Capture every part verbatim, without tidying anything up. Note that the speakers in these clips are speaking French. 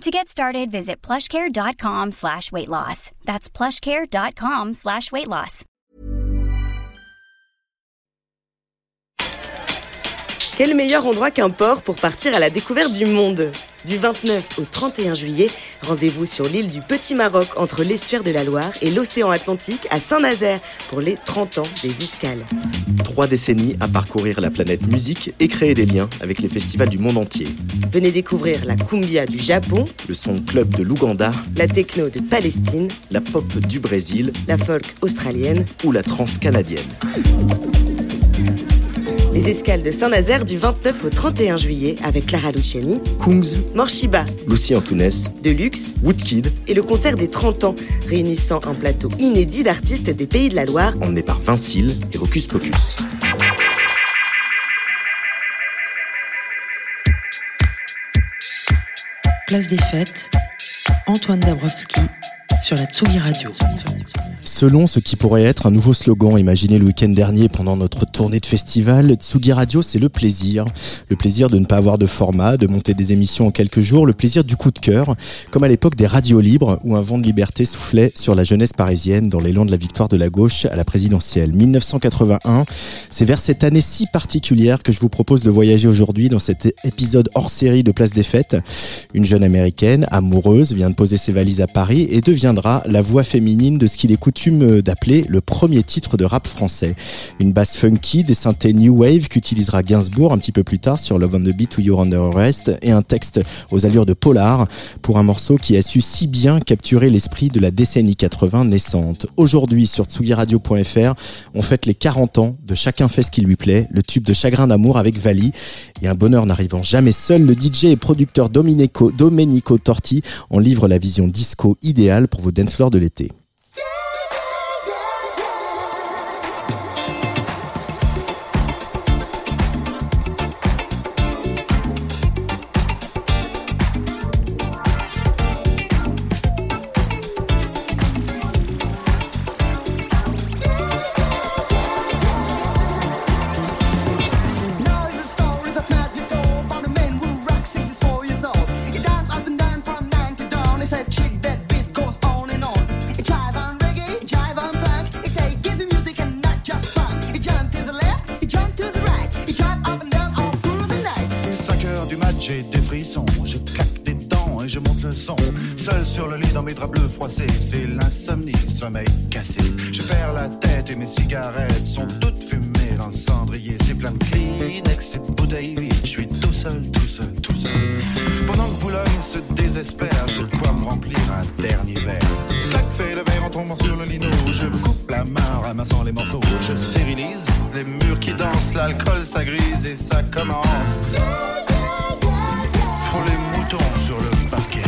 To get started, visit plushcare.com slash weight loss. That's plushcare.com slash weight loss. Quel meilleur endroit qu'un port pour partir à la découverte du monde ? Du vingt-neuf au trente et un juillet, rendez-vous sur l'île du Petit Maroc entre l'estuaire de la Loire et l'océan Atlantique à Saint-Nazaire pour les trente ans des Escales. Trois décennies à parcourir la planète musique et créer des liens avec les festivals du monde entier. Venez découvrir la cumbia du Japon, le son club de l'Ouganda, la techno de Palestine, la pop du Brésil, la folk australienne ou la trance canadienne. Les Escales de Saint-Nazaire du vingt-neuf au trente et un juillet avec Clara Luciani, Kungs, Morshiba, Lucie Antounès, Deluxe, Woodkid et le concert des trente ans, réunissant un plateau inédit d'artistes des Pays de la Loire, emmenés par Vincile et Rocus Pocus. Place des Fêtes, Antoine Dabrowski sur la Tsugi Radio. Selon ce qui pourrait être un nouveau slogan imaginé le week-end dernier pendant notre tournée de festival, Tsugi Radio, c'est le plaisir. Le plaisir de ne pas avoir de format, de monter des émissions en quelques jours, le plaisir du coup de cœur, comme à l'époque des radios libres où un vent de liberté soufflait sur la jeunesse parisienne dans l'élan de la victoire de la gauche à la présidentielle. dix-neuf cent quatre-vingt-un, c'est vers cette année si particulière que je vous propose de voyager aujourd'hui dans cet épisode hors série de Place des Fêtes. Une jeune américaine, amoureuse, vient de poser ses valises à Paris et deviendra la voix féminine de ce qu'il est coutume d'appeler le premier titre de rap français. Une basse funky, des synthés new wave qu'utilisera Gainsbourg un petit peu plus tard sur Love on the Beat ou You're Under Arrest et un texte aux allures de polar pour un morceau qui a su si bien capturer l'esprit de la décennie quatre-vingts naissante. Aujourd'hui sur tsugi radio point f r, on fête les quarante ans de Chacun fait ce qui lui plaît, le tube de Chagrin d'Amour avec Vali. Et un bonheur n'arrivant jamais seul, le D J et producteur Domenico, Domenico Torti en livre la vision disco idéale pour vos dance floors de l'été. Seul sur le lit dans mes draps bleus froissés, c'est l'insomnie, sommeil cassé. Je perds la tête et mes cigarettes sont toutes fumées dans le cendrier. C'est plein de Kleenex, c'est bouteille vide, je suis tout seul, tout seul, tout seul. Pendant que Boulogne se désespère, j'ai de quoi me remplir un dernier verre. Clac, fais le verre en tombant sur le lino, je coupe la main en ramassant les morceaux. Je stérilise les murs qui dansent, l'alcool ça grise et ça commence. Faut les moutons sur le parquet.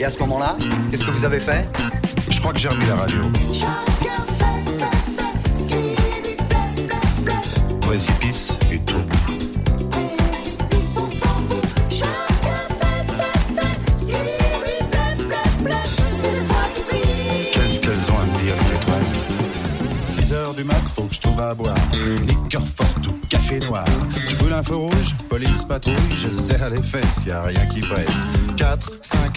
Et à ce moment-là, qu'est-ce que vous avez fait ? Je crois que j'ai remis la radio. Précipice et tout. Qu'est-ce qu'elles ont à me dire, les étoiles ? six heures du mat, faut que je trouve à boire. Liqueur forte ou café noir. Je brûle un feu rouge, police patrouille. Je serre les fesses, y a rien qui presse. quatre, cinq...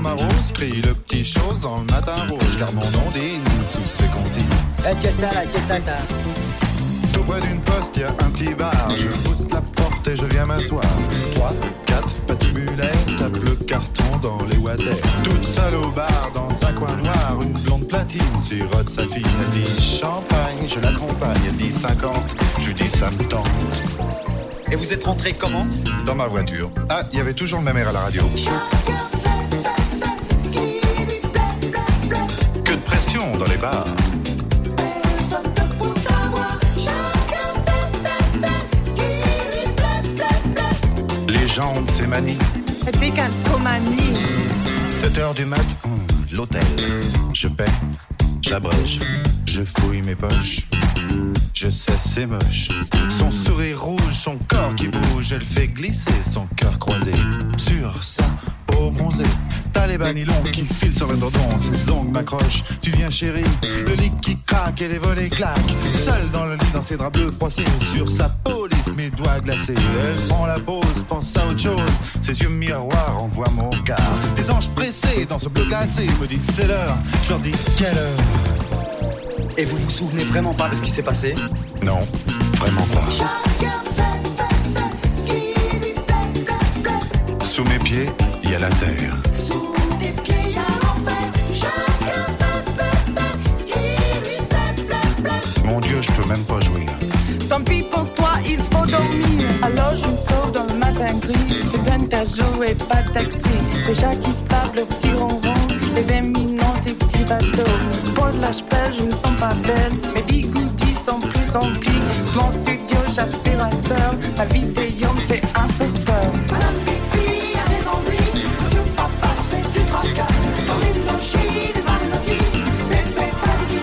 Ma rose crie le petit chose dans le matin rouge, car mon ondine sous ses comptines. La casta, la castata. Tout près d'une poste, y a un petit bar. Je pousse la porte et je viens m'asseoir. Trois, quatre patibulaires tapent le carton dans les waders. Toute seule au bar, dans un coin noir, une blonde platine sirote sa fille. Elle dit champagne, je l'accompagne. Elle dit cinquante, je lui dis ça me tente. Et vous êtes rentré comment ? Dans ma voiture. Ah, il y avait toujours ma mère à la radio. Dans les bars. Les gens ont de ces manies. sept heures du mat, l'hôtel. Je paie, j'abrège. Je fouille mes poches, je sais c'est moche. Son sourire rouge, son corps qui bouge, elle fait glisser son cœur croisé sur sa peau bronzée. T'as les banilons qui filent sur le dordon, ses ongles m'accrochent. Tu viens chérie, le lit qui craque et les volets claquent. Seule dans le lit, dans ses draps bleus froissés, sur sa peau lisse mes doigts glacés. Elle prend la pause, pense à autre chose. Ses yeux miroirs envoient mon regard. Des anges pressés dans ce bleu glacé me disent c'est l'heure. Je leur dis quelle heure. Et vous vous souvenez vraiment pas de ce qui s'est passé ? Non, vraiment pas. Sous mes pieds, il y a la terre. Mon Dieu, je peux même pas jouir. Tant pis pour toi, il faut dormir. Alors je me sauve dans le matin gris. C'est bien que t'as joué, pas de taxi. Déjà qui se tapent le petit ronron, les éminents, tes petits bateaux. Pour de la chepelle, je me sens pas belle. Mes bigoudis sont plus emplis. Mon studio, j'aspirateur. Ma vidéo me fait un peu peur. Madame Pipi a des ennuis. Monsieur Papa se fait du tracas. Dans une logie, des maladies. Bébé, famille,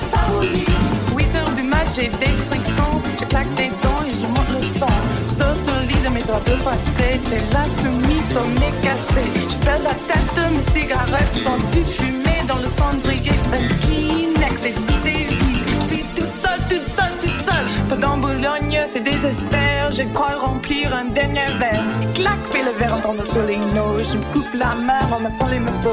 saouli. huit heures du match, j'ai des frissons. Je claque des dents et je monte le sang. Sur ce lit de mes doigts de passé, j'ai la soumise au nez cassé. Je perds la tête de mes cigarettes, sans toute fumée dans le cendrier. C'est un Kleenex et des vies. Je suis toute seule, toute seule, toute seule. Pendant Boulogne, c'est désespère. Je crois remplir un dernier verre. Clac, fais le verre en tombant sur les noix. Je me coupe la main en massant les morceaux.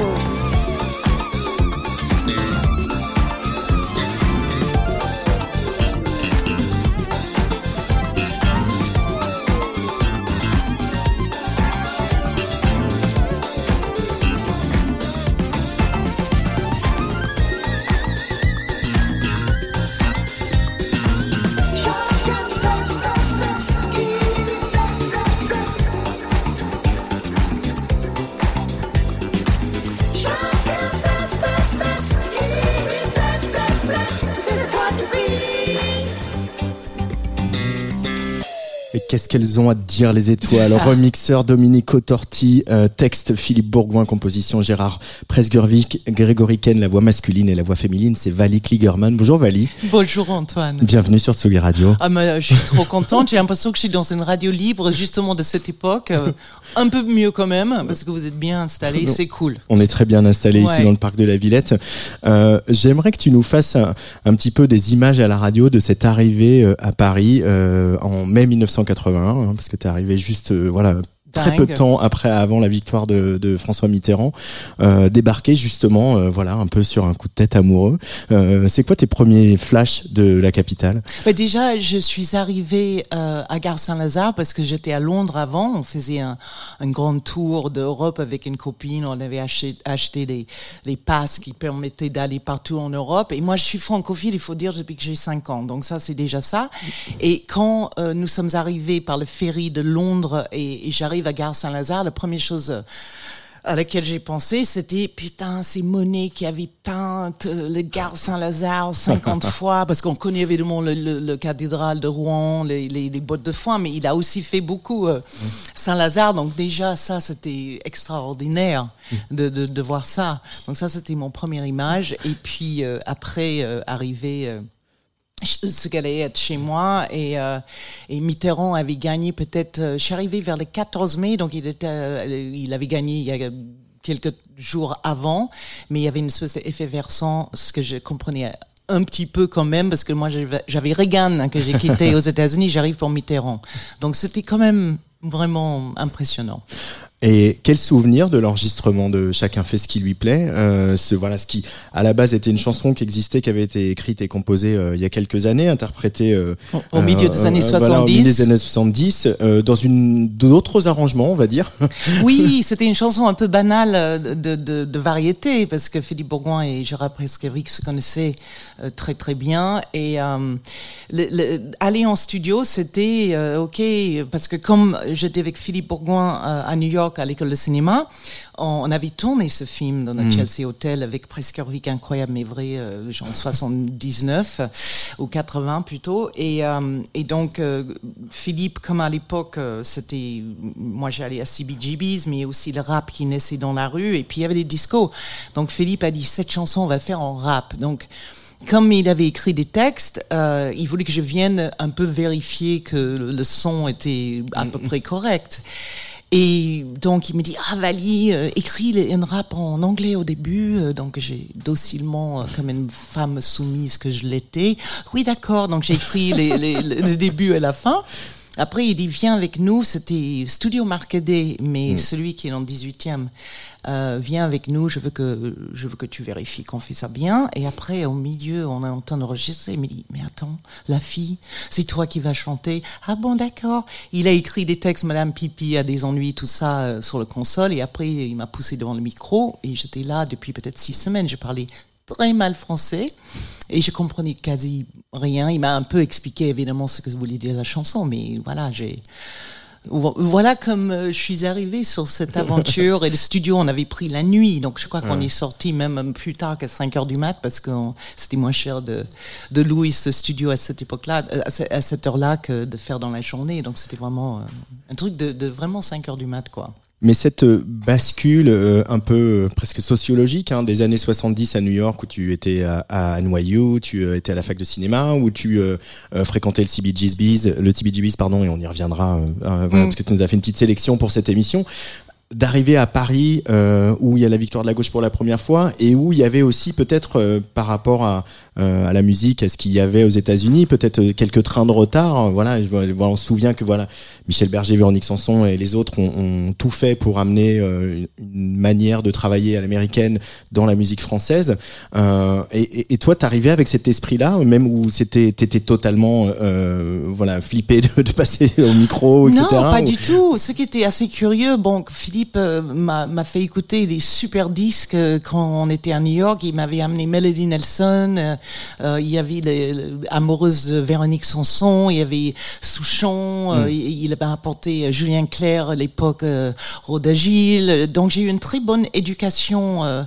Qu'est-ce qu'elles ont à te dire, les étoiles? Remixeur Domenico Torti, euh, texte Philippe Bourgoin, composition Gérard Presgurvic, Grégory Ken, la voix masculine et la voix féminine, c'est Vali Kligerman. Bonjour Vali. Bonjour Antoine. Bienvenue sur Tsugi Radio. Ah, mais, euh, je suis trop contente, j'ai l'impression que je suis dans une radio libre justement de cette époque, euh, un peu mieux quand même, parce que vous êtes bien installés, c'est cool. On est très bien installés ouais. Ici dans le parc de la Villette. Euh, j'aimerais que tu nous fasses un, un petit peu des images à la radio de cette arrivée à Paris euh, en mai dix-neuf cent quatre-vingt-un. Parce que t'es arrivé juste euh, voilà, très peu de temps après, avant la victoire de, de François Mitterrand, euh, débarqué justement euh, voilà, un peu sur un coup de tête amoureux. Euh, c'est quoi tes premiers flashs de la capitale ? Bah déjà, je suis arrivée euh, à Gare Saint-Lazare parce que j'étais à Londres avant. On faisait un, un grand tour d'Europe avec une copine. On avait acheté, acheté des, des passes qui permettaient d'aller partout en Europe. Et moi, je suis francophile, il faut dire, depuis que j'ai cinq ans. Donc ça, c'est déjà ça. Et quand euh, nous sommes arrivés par le ferry de Londres et, et j'arrive à Gare Saint-Lazare, la première chose à laquelle j'ai pensé, c'était putain, c'est Monet qui avait peint le Gare Saint-Lazare cinquante fois, parce qu'on connaît évidemment le, le, le cathédrale de Rouen, les, les, les bottes de foin, mais il a aussi fait beaucoup euh, Saint-Lazare, donc déjà ça c'était extraordinaire de, de, de voir ça. Donc ça c'était mon première image, et puis euh, après euh, arrivé... Euh, ce qu'elle allait être chez moi et, euh, et Mitterrand avait gagné peut-être, euh, je suis arrivée vers le quatorze mai, donc il était, euh, il avait gagné il y a quelques jours avant, mais il y avait une espèce d'effervescence que je comprenais un petit peu quand même, parce que moi j'avais, j'avais Reagan que j'ai quitté aux États-Unis, j'arrive pour Mitterrand, donc c'était quand même vraiment impressionnant. Et quel souvenir de l'enregistrement de Chacun fait ce qui lui plaît, euh, ce voilà ce qui à la base était une chanson qui existait, qui avait été écrite et composée euh, il y a quelques années, interprétée euh, au, euh, milieu des années euh, soixante-dix, voilà, au milieu des années soixante-dix, euh, dans une d'autres arrangements, on va dire. Oui, c'était une chanson un peu banale de, de, de variété, parce que Philippe Bourgoin et Gérard Presgurvic se connaissaient euh, très très bien, et euh, le, le, aller en studio, c'était euh, ok, parce que comme j'étais avec Philippe Bourgoin euh, à New York, à l'école de cinéma, on avait tourné ce film dans notre mmh. Chelsea Hotel avec Presgurvic, incroyable mais vrai, euh, genre soixante-dix-neuf ou quatre-vingts plutôt, et, euh, et donc euh, Philippe, comme à l'époque euh, c'était, moi j'allais à C B G B's, mais aussi le rap qui naissait dans la rue, et puis il y avait des discos, donc Philippe a dit cette chanson on va faire en rap, donc Comme il avait écrit des textes, euh, il voulait que je vienne un peu vérifier que le son était à mmh. peu près correct. Et donc il me dit « Ah Vali, euh, écris un rap en anglais au début euh, ». Donc j'ai docilement, euh, comme une femme soumise que je l'étais, « Oui d'accord ». Donc j'ai écrit les, les, les, le début et la fin. Après, il dit « Viens avec nous », c'était Studio Marcadet, mais mmh. celui qui est dans le dix-huitième. Euh, « Viens avec nous, je veux, que, je veux que tu vérifies qu'on fait ça bien ». Et après, au milieu, on est en train d'enregistrer. Il me dit « Mais attends, la fille, c'est toi qui vas chanter ». « Ah bon, d'accord ». Il a écrit des textes, Madame Pipi a des ennuis, tout ça, euh, sur le console. Et après, il m'a poussé devant le micro. Et j'étais là depuis peut-être six semaines, je parlais très mal français et je comprenais quasi rien. Il m'a un peu expliqué évidemment ce que voulait dire la chanson, mais voilà, j'ai voilà comme je suis arrivée sur cette aventure. Et le studio, on avait pris la nuit, donc je crois qu'on ouais. est sorti même plus tard qu'à cinq heures du mat parce que on... c'était moins cher de de louer ce studio à cette époque-là, à cette heure-là, que de faire dans la journée. Donc c'était vraiment un truc de, de vraiment cinq heures du mat, quoi. Mais cette bascule euh, un peu euh, presque sociologique hein, des années soixante-dix à New York, où tu étais à, à N Y U, tu euh, étais à la fac de cinéma, où tu euh, euh, fréquentais le C B G B's, le C B G B's pardon, et on y reviendra euh, euh, mm. parce que tu nous as fait une petite sélection pour cette émission. D'arriver à Paris euh, où il y a la victoire de la gauche pour la première fois et où il y avait aussi peut-être euh, par rapport à, euh, à la musique, à ce qu'il y avait aux États-Unis, peut-être quelques trains de retard. Voilà, je, on se souvient que voilà, Michel Berger, Véronique Sanson et les autres ont, ont tout fait pour amener euh, une manière de travailler à l'américaine dans la musique française. Euh, et, et toi, t'arrivais avec cet esprit-là, même où c'était, t'étais totalement euh, voilà flippé de, de passer au micro, et cetera. Non, pas ou... du tout. Ce qui était assez curieux, bon, Philippe Philippe m'a, m'a fait écouter des super disques quand on était à New York. Il m'avait amené Melody Nelson, euh, il y avait l'amoureuse de Véronique Sanson, il y avait Souchon, mm. euh, il avait apporté Julien Clerc à l'époque, euh, Rodagile. Donc j'ai eu une très bonne éducation euh,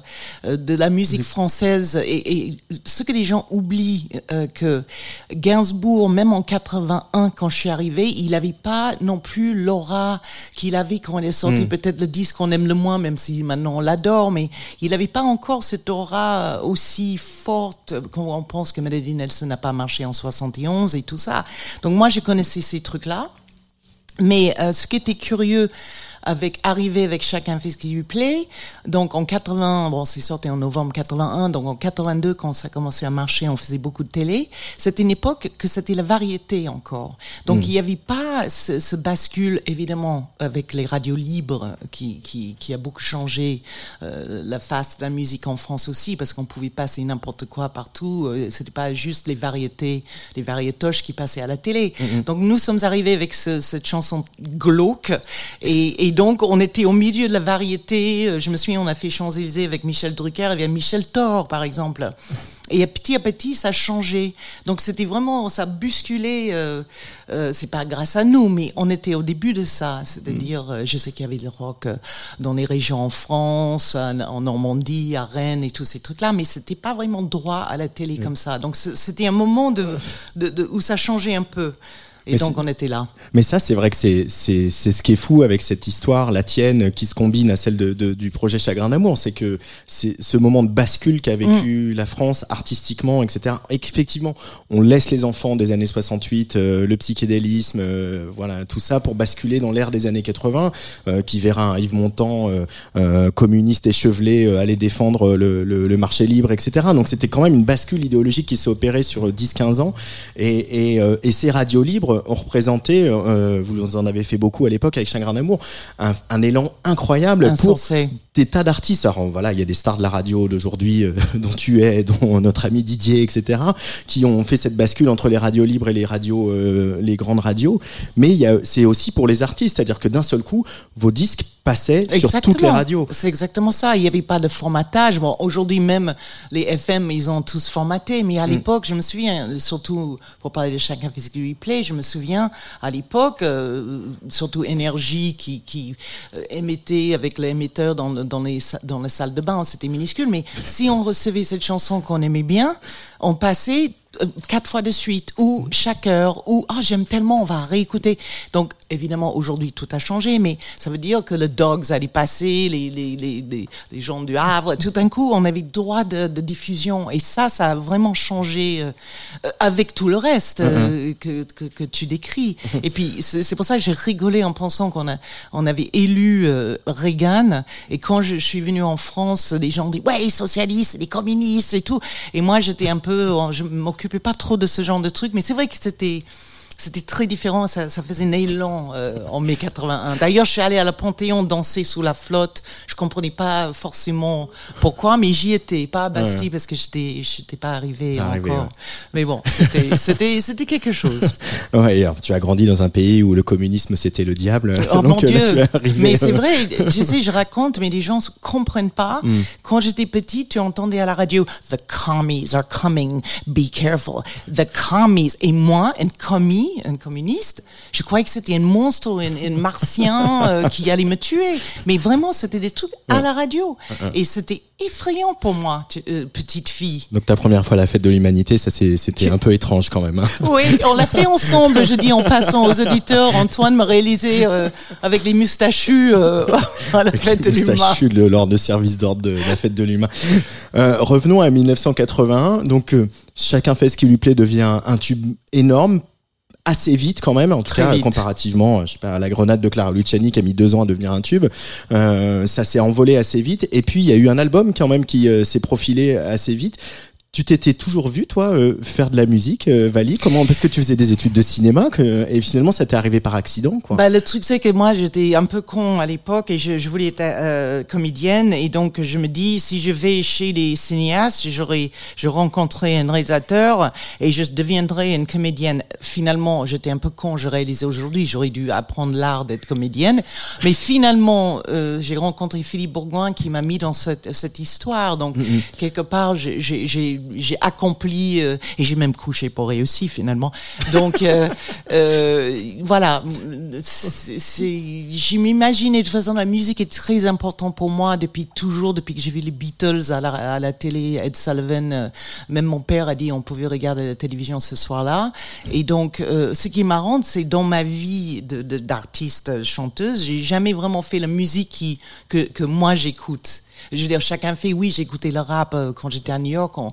de la musique française. Et, et ce que les gens oublient, euh, que Gainsbourg, même en quatre-vingt-un, quand je suis arrivée, il n'avait pas non plus l'aura qu'il avait quand il est sorti mm. peut-être le disque qu'on aime le moins, même si maintenant on l'adore, mais il n'avait pas encore cette aura aussi forte quand on pense que Melody Nelson n'a pas marché en soixante et onze et tout ça. Donc moi, je connaissais ces trucs-là. Mais euh, ce qui était curieux avec arriver avec Chacun fait ce qui lui plaît, donc en quatre-vingt, bon, c'est sorti en novembre quatre-vingt-un, donc en quatre-vingt-deux, quand ça commençait à marcher, on faisait beaucoup de télé. C'était une époque que c'était la variété encore. Donc mmh. il n'y avait pas ce, ce bascule, évidemment, avec les radios libres qui, qui, qui a beaucoup changé euh, la face de la musique en France aussi, parce qu'on pouvait passer n'importe quoi partout. C'était pas juste les variétés, les variétoches qui passaient à la télé. Mmh. Donc nous sommes arrivés avec ce, cette chanson glauque, et, et donc on était au milieu de la variété. Je me souviens, on a fait Champs-Élysées avec Michel Drucker, il y a Michel Thor par exemple, et petit à petit ça changeait. Donc c'était vraiment, ça bousculait, euh, euh, c'est pas grâce à nous, mais on était au début de ça, c'est-à-dire euh, je sais qu'il y avait le rock dans les régions en France, en Normandie, à Rennes et tous ces trucs-là, mais c'était pas vraiment droit à la télé oui. comme ça. Donc c'était un moment de, de, de, où ça changeait un peu. Et mais donc on était là. Mais ça, c'est vrai que c'est c'est c'est ce qui est fou avec cette histoire, la tienne, qui se combine à celle de, de du projet Chagrin d'Amour, c'est que c'est ce moment de bascule qu'a vécu mmh. la France artistiquement, et cetera. Et qu'effectivement, on laisse les enfants des années soixante-huit, euh, le psychédélisme, euh, voilà, tout ça pour basculer dans l'ère des années quatre-vingt, euh, qui verra un Yves Montand euh, euh, communiste échevelé euh, aller défendre le, le le marché libre, et cetera. Donc c'était quand même une bascule idéologique qui s'est opérée sur dix quinze ans, et et, euh, et ces radios libres ont représenté, euh, vous en avez fait beaucoup à l'époque avec Chagrin d'Amour, un, un élan incroyable Insensé. pour des tas d'artistes. Alors voilà, il y a des stars de la radio d'aujourd'hui, euh, dont tu es, dont notre ami Didier, et cetera, qui ont fait cette bascule entre les radios libres et les radios, euh, les grandes radios. Mais il y a, c'est aussi pour les artistes, c'est-à-dire que d'un seul coup, vos disques passait exactement. Sur toutes les radios. C'est exactement ça. Il n'y avait pas de formatage. Bon, aujourd'hui même, les F M, ils ont tous formaté. Mais à mm. l'époque, je me souviens, surtout pour parler de Chacun fait ce qui lui plaît, je me souviens à l'époque, euh, surtout Énergie qui, qui euh, émettait avec les émetteurs dans, dans, les, dans les salles de bain, c'était minuscule. Mais si on recevait cette chanson qu'on aimait bien, on passait quatre fois de suite, ou chaque heure, ou « Ah, oh, j'aime tellement, on va réécouter ». Donc, évidemment, aujourd'hui, tout a changé, mais ça veut dire que le Dogs allait passer, les, les, les, les, les gens du Havre, tout d'un coup, on avait droit de, de diffusion. Et ça, ça a vraiment changé euh, avec tout le reste euh, mm-hmm. que, que, que tu décris. Et puis, c'est, c'est pour ça que j'ai rigolé en pensant qu'on a, on avait élu euh, Reagan, et quand je, je suis venue en France, les gens disaient « Ouais, les socialistes, les communistes et tout ». Et moi, j'étais un peu... Je m'occupais pas trop de ce genre de trucs, mais c'est vrai que c'était... C'était très différent, ça, ça faisait un élan euh, en mai quatre-vingt-un. D'ailleurs, je suis allée à la Panthéon danser sous la flotte. Je comprenais pas forcément pourquoi, mais j'y étais, pas à Bastille, ouais. parce que j'étais, j'étais pas arrivée Arrivé, encore. Ouais. Mais bon, c'était, c'était, c'était quelque chose. Ouais, alors, tu as grandi dans un pays où le communisme c'était le diable. Oh mon Dieu, là, mais c'est vrai. Tu sais, je raconte, mais les gens ne comprennent pas. Mm. Quand j'étais petite, tu entendais à la radio "The commies are coming, be careful." The commies, et moi, un commis. un communiste, je croyais que c'était un monstre, un, un martien euh, qui allait me tuer. Mais vraiment, c'était des trucs ouais. à la radio. Uh-uh. Et c'était effrayant pour moi, tu, euh, petite fille. Donc ta première fois à la fête de l'Humanité, ça c'est, c'était tu... un peu étrange quand même. Hein. Oui, on l'a fait ensemble, je dis en passant aux auditeurs, Antoine me réalisait euh, avec les mustachus euh, à la fête de l'Humain. Les mustachus le, lors de service d'ordre de, de la fête de l'Humain. Euh, revenons à dix-neuf cent quatre-vingt-un. Donc euh, Chacun fait ce qui lui plaît devient un tube énorme, assez vite quand même, en tout cas comparativement, je sais pas, à la Grenade de Clara Luciani qui a mis deux ans à devenir un tube, euh, ça s'est envolé assez vite. Et puis il y a eu un album quand même qui euh, s'est profilé assez vite. Tu t'étais toujours vu, toi, euh, faire de la musique, euh, Vali? Comment? Parce que tu faisais des études de cinéma, que, et finalement, ça t'est arrivé par accident, quoi. Bah, le truc, c'est que moi, j'étais un peu con à l'époque, et je, je voulais être euh, comédienne, et donc je me dis, si je vais chez les cinéastes, j'aurais, je rencontrerai un réalisateur, et je deviendrai une comédienne. Finalement, j'étais un peu con, je réalisais aujourd'hui, j'aurais dû apprendre l'art d'être comédienne. Mais finalement, euh, j'ai rencontré Philippe Bourgoin, qui m'a mis dans cette, cette histoire. Donc, mm-hmm. quelque part, j'ai, j'ai j'ai accompli euh, et j'ai même couché pour réussir finalement. Donc euh, euh, voilà, c'est, c'est, je m'imaginais de toute façon la musique est très importante pour moi depuis toujours, depuis que j'ai vu les Beatles à la, à la télé, Ed Sullivan, euh, même mon père a dit on pouvait regarder la télévision ce soir-là. Et donc euh, ce qui est marrant, c'est dans ma vie de, de, d'artiste chanteuse, j'ai jamais vraiment fait la musique qui, que, que moi j'écoute. Je veux dire, chacun fait, oui, j'écoutais le rap euh, quand j'étais à New York, on,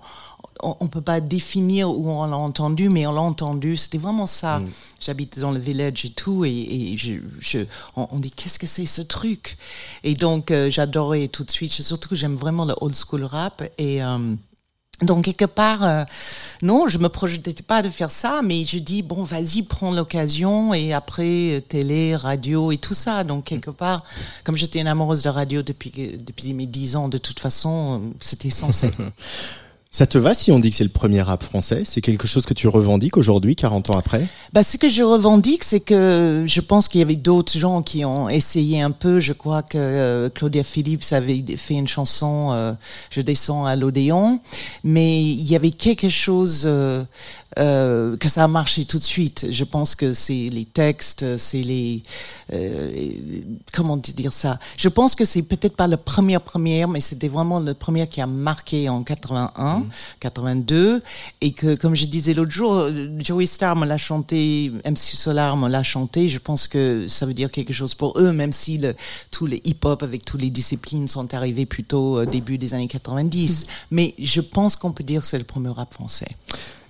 on, on peut pas définir où on l'a entendu, mais on l'a entendu, c'était vraiment ça. Mm. J'habitais dans le village et tout, et, et je, je, on, on dit, qu'est-ce que c'est ce truc? Et donc, euh, j'adorais tout de suite, surtout que j'aime vraiment le old school rap, et... Euh, donc, quelque part, euh, non, je me projetais pas de faire ça, mais je dis, bon, vas-y, prends l'occasion, et après, euh, télé, radio, et tout ça. Donc, quelque part, comme j'étais une amoureuse de radio depuis, depuis mes dix ans, de toute façon, c'était censé. Ça te va si on dit que c'est le premier rap français? C'est quelque chose que tu revendiques aujourd'hui, quarante ans après? Bah, ce que je revendique, c'est que je pense qu'il y avait d'autres gens qui ont essayé un peu. Je crois que euh, Claudia Phillips avait fait une chanson euh, « Je descends à l'Odéon », mais il y avait quelque chose... Euh, Euh, que ça a marché tout de suite. Je pense que c'est les textes, c'est les euh, comment dire ça. Je pense que c'est peut-être pas le premier première, mais c'était vraiment le premier qui a marqué en quatre-vingt-un, mmh. quatre-vingt-deux, et que comme je disais l'autre jour, Joey Starr me l'a chanté, M C Solar me l'a chanté. Je pense que ça veut dire quelque chose pour eux, même si le, tous les hip-hop avec toutes les disciplines sont arrivés plutôt au début des années quatre-vingt-dix. Mmh. Mais je pense qu'on peut dire que c'est le premier rap français.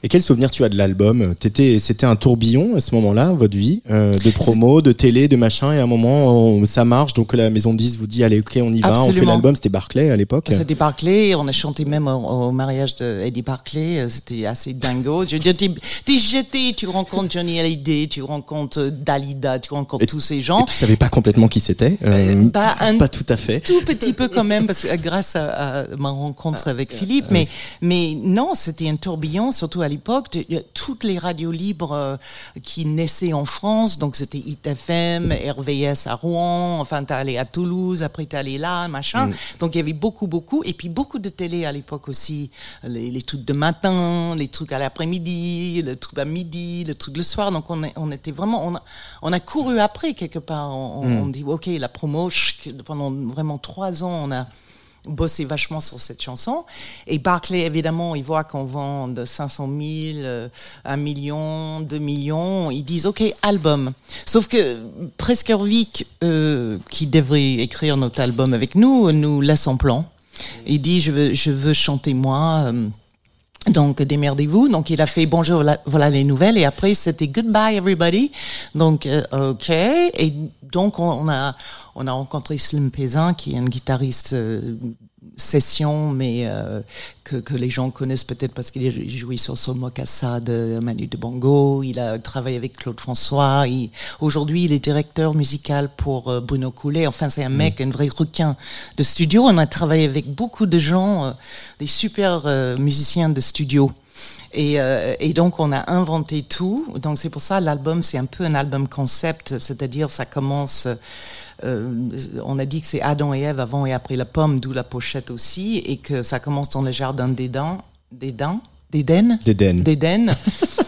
Et quel souvenir tu as de l'album? T'étais, c'était un tourbillon à ce moment-là, votre vie, euh, de promo, de télé, de machin, et à un moment, on, ça marche, donc la maison de disques vous dit, allez, ok, on y va. Absolument. On fait l'album, c'était Barclay à l'époque. C'était Barclay, on a chanté même au, au mariage d'Eddie Barclay, c'était assez dingo. Je veux dire, t'es, t'es jeté, tu rencontres Johnny Hallyday, tu rencontres Dalida, tu rencontres et, tous ces gens. Et tu savais pas complètement qui c'était, euh, bah, un, pas tout à fait. Tout petit peu quand même, parce que grâce à, à ma rencontre avec Philippe, euh, mais, euh. mais non, c'était un tourbillon, surtout à l'époque, toutes les radios libres qui naissaient en France, donc c'était I T F M, R V S à Rouen, enfin t'es allé à Toulouse, après t'es allé là, machin, mm. donc il y avait beaucoup, beaucoup, et puis beaucoup de télé à l'époque aussi, les, les trucs de matin, les trucs à l'après-midi, le truc à midi, le truc le soir, donc on, on était vraiment, on a, on a couru après quelque part, on, mm. on dit ok, la promo, pendant vraiment trois ans, on a bossé vachement sur cette chanson. Et Barclay, évidemment, ils voient qu'on vend de cinq cent mille, un million, deux millions. Ils disent, OK, album. Sauf que Presgurvic, euh, qui devrait écrire notre album avec nous, nous laisse en plan. Il dit, je veux, je veux chanter moi. Euh, Donc, démerdez-vous. Donc, il a fait bonjour, voilà, voilà les nouvelles. Et après, c'était goodbye everybody. Donc, euh, OK. Et donc, on a, on a rencontré Slim Pezin, qui est un guitariste euh, session, mais euh, que, que les gens connaissent peut-être parce qu'il a joué sur Sol Mokassa de Manu Dibango. Il a travaillé avec Claude François. Il, aujourd'hui, il est directeur musical pour euh, Bruno Coulet. Enfin, c'est un mec, mmh. un vrai requin de studio. On a travaillé avec beaucoup de gens, euh, des super euh, musiciens de studio. Et, euh, et donc, on a inventé tout. Donc, c'est pour ça, l'album, c'est un peu un album concept. C'est-à-dire, ça commence... Euh, on a dit que c'est Adam et Ève avant et après la pomme, d'où la pochette aussi, et que ça commence dans le jardin d'Éden, d'Éden, d'Éden, d'Éden, d'Éden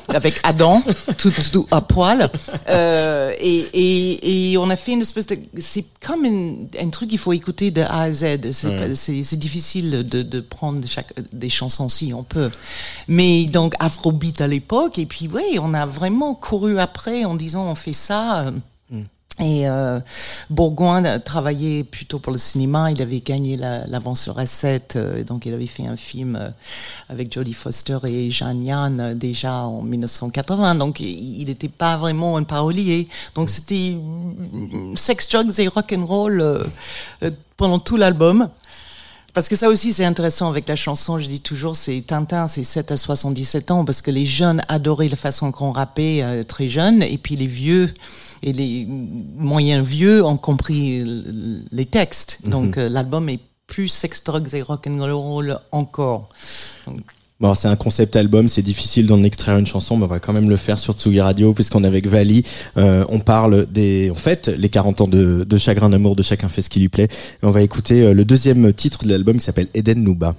avec Adam tout, tout à poil. Euh, et, et, et on a fait une espèce de, c'est comme un, un truc qu'il faut écouter de A à Z. C'est, ouais. c'est, c'est difficile de, de prendre chaque, des chansons si on peut. Mais donc Afrobeat à l'époque, et puis oui, on a vraiment couru après en disant on fait ça. Et euh, Bourgoin travaillait plutôt pour le cinéma. Il avait gagné la, l'avance sur A sept, euh, donc il avait fait un film euh, avec Jodie Foster et Jeanne Yann euh, déjà en dix-neuf cent quatre-vingt. Donc il n'était pas vraiment un parolier. Donc c'était sex, drugs et rock and roll euh, euh, pendant tout l'album. Parce que ça aussi, c'est intéressant avec la chanson. Je dis toujours, c'est Tintin, c'est sept à soixante-dix-sept ans, parce que les jeunes adoraient la façon qu'on rappait euh, très jeunes, et puis les vieux et les moyens vieux ont compris l- les textes. Donc, mm-hmm. euh, l'album est plus sex, drugs et rock'n'roll encore. Donc, bon, c'est un concept album, c'est difficile d'en extraire une chanson, mais on va quand même le faire sur Tsugi Radio, puisqu'on est avec Vali. Euh, on parle des, en fait, les quarante ans de, de Chagrin d'Amour, de Chacun fait ce qui lui plaît. Et on va écouter le deuxième titre de l'album qui s'appelle Eden Nuba.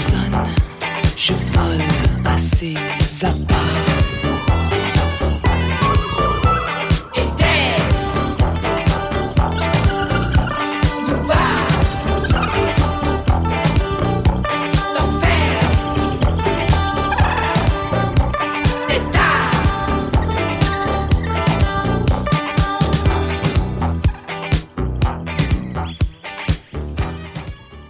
sonne, je vole à ses appâts.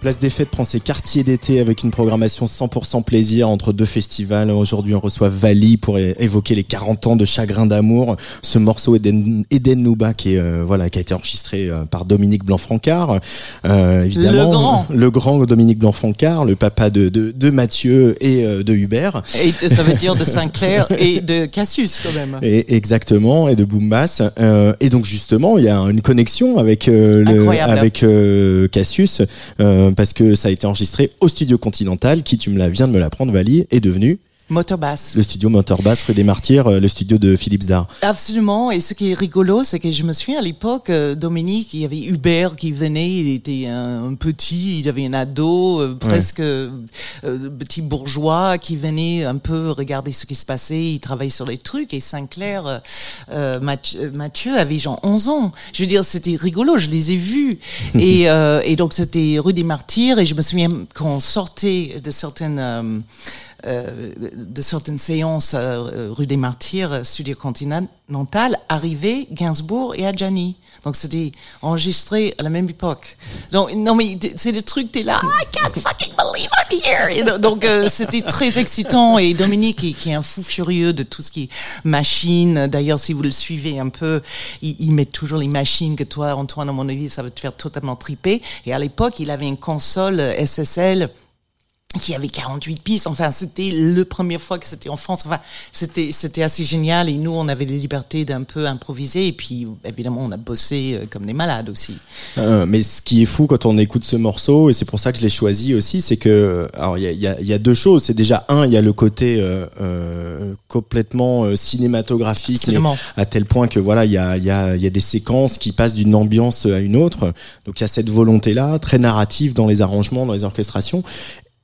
Place des Fêtes prend ses quartiers d'été avec une programmation cent pour cent plaisir entre deux festivals. Aujourd'hui, on reçoit Vali pour é- évoquer les quarante ans de Chagrin d'Amour. Ce morceau Eden, Eden Nuba qui, est, euh, voilà, qui a été enregistré euh, par Dominique Blanc-Francard. Euh, évidemment, le grand. Le grand Dominique Blanc-Francard, le papa de, de, de Mathieu et euh, de Hubert. Et ça veut dire de Sinclair et de Cassius quand même. Et, exactement, et de Boombass. Euh, et donc justement, il y a une connexion avec, euh, le, avec euh, Cassius. Euh, parce que ça a été enregistré au Studio Continental, qui, tu me la viens de me l'apprendre, Vali, est devenu Motorbass. Le studio Motorbass, Rue des Martyrs, le studio de Philippe Zdar. Absolument, et ce qui est rigolo, c'est que je me souviens à l'époque, Dominique, il y avait Hubert qui venait, il était un petit, il avait un ado, euh, presque ouais. euh, petit bourgeois, qui venait un peu regarder ce qui se passait, il travaillait sur les trucs, et Sinclair, euh, Mathieu, Mathieu avait genre onze ans. Je veux dire, c'était rigolo, je les ai vus. et, euh, et donc c'était Rue des Martyrs, et je me souviens qu'on sortait de certaines... Euh, Euh, de certaines séances euh, Rue des Martyrs, Studio Continental, arrivaient Gainsbourg et Adjani. Donc c'était enregistré à la même époque. Donc non mais c'est le truc, t'es là, I can't fucking believe I'm here. Et donc euh, c'était très excitant, et Dominique qui, qui est un fou furieux de tout ce qui est machine. D'ailleurs si vous le suivez un peu, il, il met toujours les machines que toi Antoine à mon avis ça va te faire totalement triper. Et à l'époque il avait une console S S L qui avait quarante-huit pistes, enfin c'était la première fois que c'était en France, enfin c'était c'était assez génial, et nous on avait la liberté d'un peu improviser, et puis évidemment on a bossé comme des malades aussi. Euh, mais ce qui est fou quand on écoute ce morceau, et c'est pour ça que je l'ai choisi aussi, c'est que alors il y a il y a, y a deux choses, c'est déjà un, il y a le côté euh, euh, complètement euh, cinématographique, à tel point que voilà il y a il y a il y a des séquences qui passent d'une ambiance à une autre, donc il y a cette volonté là très narrative dans les arrangements, dans les orchestrations.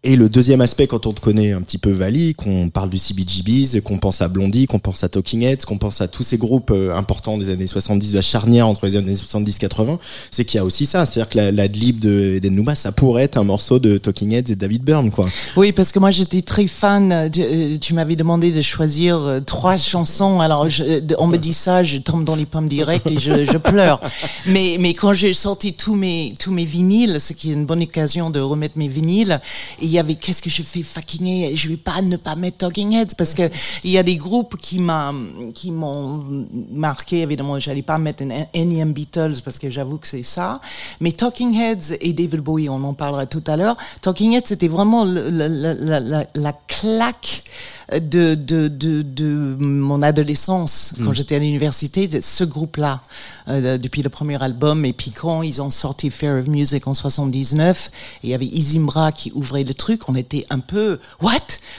Et le deuxième aspect, quand on te connaît un petit peu Vali, qu'on parle du C B G B's, qu'on pense à Blondie, qu'on pense à Talking Heads, qu'on pense à tous ces groupes importants des années soixante-dix, de la charnière entre les années soixante-dix quatre-vins, c'est qu'il y a aussi ça. C'est-à-dire que la, la lib de Eden Nuba, ça pourrait être un morceau de Talking Heads et David Byrne, quoi. Oui, parce que moi, j'étais très fan. Tu, tu m'avais demandé de choisir trois chansons. Alors, je, on me dit ça, je tombe dans les pommes directes et je, je pleure. Mais, mais quand j'ai sorti tous mes, tous mes vinyles, ce qui est une bonne occasion de remettre mes vinyles, et il y avait qu'est-ce que je fais fucking, je vais pas ne pas mettre Talking Heads, parce que il y a des groupes qui m'a qui m'ont marqué, évidemment j'allais pas mettre un énième Beatles parce que j'avoue que c'est ça, mais Talking Heads et David Bowie, on en parlera tout à l'heure. Talking Heads c'était vraiment le, la, la, la, la claque de de de de mon adolescence quand mmh. j'étais à l'université, de ce groupe là euh, depuis le premier album, et puis quand ils ont sorti Fear of Music en soixante-dix-neuf, et il y avait Izimbra qui ouvrait le truc, on était un peu what,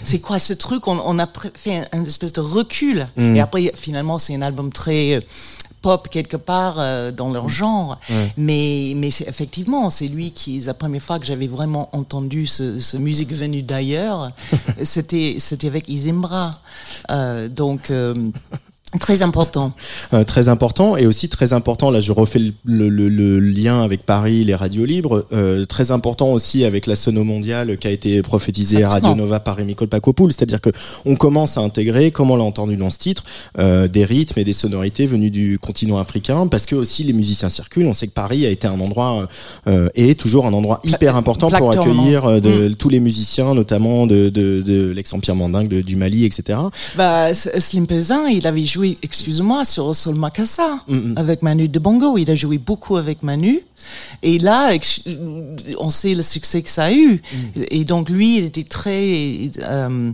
c'est quoi ce truc, on, on a fait un, un espèce de recul mmh. et après finalement c'est un album très euh, pop quelque part euh, dans leur genre, ouais. mais mais c'est, effectivement c'est lui qui, la première fois que j'avais vraiment entendu ce, ce musique venue d'ailleurs, c'était c'était avec Izimbra, euh, donc euh, très important, euh, très important, et aussi très important. Là, je refais le, le, le, le lien avec Paris, les radios libres. Euh, très important aussi avec la Sono mondiale qui a été prophétisée à Radio Nova par Rémi Colpacopoul. C'est-à-dire que on commence à intégrer, comme on l'a entendu dans ce titre, euh, des rythmes et des sonorités venues du continent africain, parce que aussi les musiciens circulent. On sait que Paris a été un endroit euh, et est toujours un endroit hyper important Pla- pour accueillir de, mmh. tous les musiciens, notamment de, de, de l'ex-empire mandingue, de, du Mali, et cetera. Bah, Slim Pezin, il avait joué Oui, excuse-moi, sur Sol Makassa, mm-hmm. avec Manu Dibango. Il a joué beaucoup avec Manu. Et là, on sait le succès que ça a eu. Mm. Et donc, lui, il était très euh,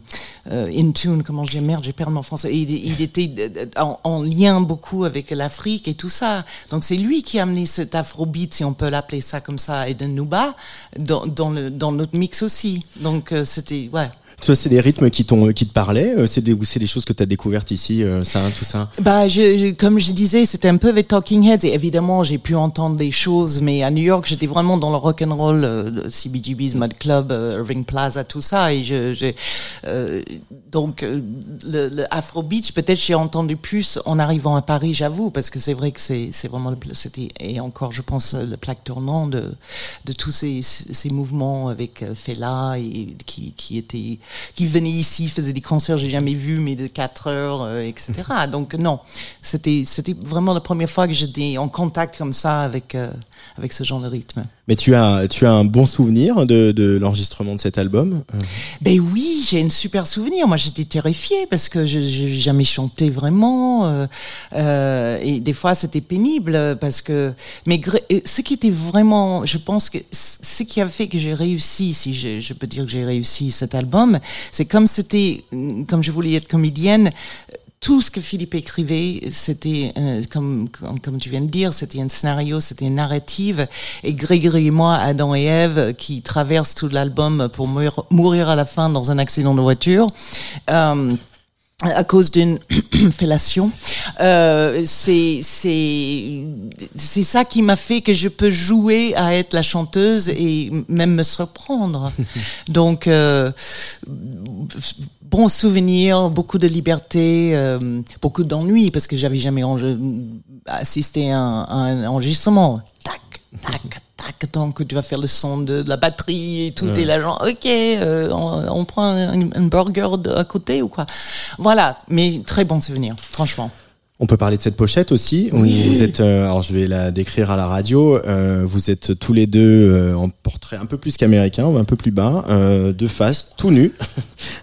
in tune, comment j'ai merde, j'ai perdu mon français. Il, il était en, en lien beaucoup avec l'Afrique et tout ça. Donc, c'est lui qui a amené cet afrobeat, si on peut l'appeler ça comme ça, Eden Nuba, dans, dans, le, dans notre mix aussi. Donc, c'était, ouais. Toi, c'est des rythmes qui t'ont, qui te parlaient, c'est des, ou c'est des choses que t'as découvertes ici, ça, tout ça? Bah, je, je, comme je disais, c'était un peu les Talking Heads, et évidemment, j'ai pu entendre des choses, mais à New York, j'étais vraiment dans le rock'n'roll, euh, C B G B's, Mud Club, euh, Irving Plaza, tout ça, et je, j'ai, euh, donc, le, le Afrobeat, peut-être j'ai entendu plus en arrivant à Paris, j'avoue, parce que c'est vrai que c'est, c'est vraiment, c'était, et encore, je pense, le plaque tournant de, de tous ces, ces mouvements avec Fela, et qui, qui était, qui venait ici, faisait des concerts, j'ai jamais vu, mais de quatre heures, euh, et cetera. Donc, non, c'était, c'était vraiment la première fois que j'étais en contact comme ça avec, euh, avec ce genre de rythme. Mais tu as, tu as un bon souvenir de, de l'enregistrement de cet album? Ben oui, j'ai un super souvenir. Moi, j'étais terrifiée parce que je, je jamais chanté vraiment. Euh, euh, et des fois, c'était pénible parce que, mais ce qui était vraiment, je pense que ce qui a fait que j'ai réussi, si je, je peux dire que j'ai réussi cet album, c'est comme c'était, comme je voulais être comédienne, tout ce que Philippe écrivait, c'était, euh, comme, comme, comme tu viens de dire, c'était un scénario, c'était une narrative. Et Grégory et moi, Adam et Ève, qui traversent tout l'album pour mourir, mourir à la fin dans un accident de voiture, euh, à cause d'une fellation, euh, c'est, c'est, c'est ça qui m'a fait que je peux jouer à être la chanteuse et même me surprendre. Donc, euh, bon souvenir, beaucoup de liberté, euh, beaucoup d'ennui parce que j'avais jamais en- assisté à un, à un enregistrement. Tac, tac, tac, tant que tu vas faire le son de, de la batterie et tout, ouais. Et là genre, ok, euh, on, on prend un, un burger de, à côté ou quoi. Voilà, mais très bon souvenir, franchement. On peut parler de cette pochette aussi. Oui. Vous êtes, euh, alors je vais la décrire à la radio. Euh, vous êtes tous les deux euh, en portrait un peu plus qu'américain, un peu plus bas, euh, de face, tout nu.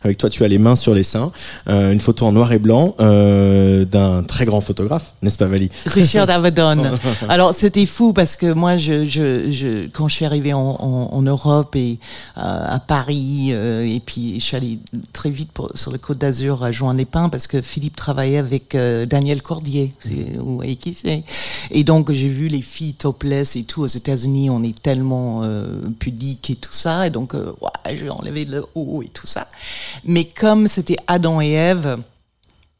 Avec toi, tu as les mains sur les seins. Euh, une photo en noir et blanc euh, d'un très grand photographe, n'est-ce pas, Vali? Richard Avedon. Alors c'était fou parce que moi, je, je, je, quand je suis arrivée en, en, en Europe et euh, à Paris, euh, et puis je suis allée très vite pour, sur le Côte d'Azur à Juin-les-Pins parce que Philippe travaillait avec euh, Daniel Cordier, c'est, vous voyez qui c'est. Et donc j'ai vu les filles topless et tout. Aux États-Unis, on est tellement euh, pudique et tout ça, et donc euh, ouais, je vais enlever le haut et tout ça. Mais comme c'était Adam et Ève,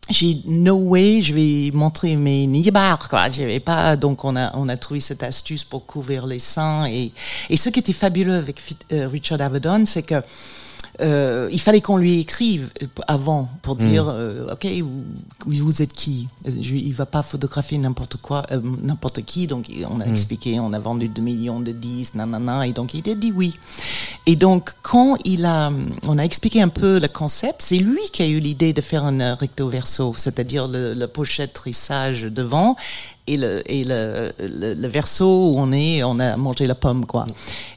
j'ai no way, je vais montrer mes nibards, quoi. J'avais pas, donc on a on a trouvé cette astuce pour couvrir les seins. Et et ce qui était fabuleux avec euh, Richard Avedon, c'est que Euh, il fallait qu'on lui écrive avant pour dire mmh. euh, ok, vous, vous êtes qui? Je, il va pas photographier n'importe quoi, euh, n'importe qui. Donc on a mmh. expliqué, on a vendu deux millions de disques, nanana, et donc il a dit oui. Et donc quand il a, on a expliqué un peu le concept, c'est lui qui a eu l'idée de faire un recto verso, c'est-à-dire le, le pochette tressage devant. Et le et le, le le verso où on est, on a mangé la pomme, quoi.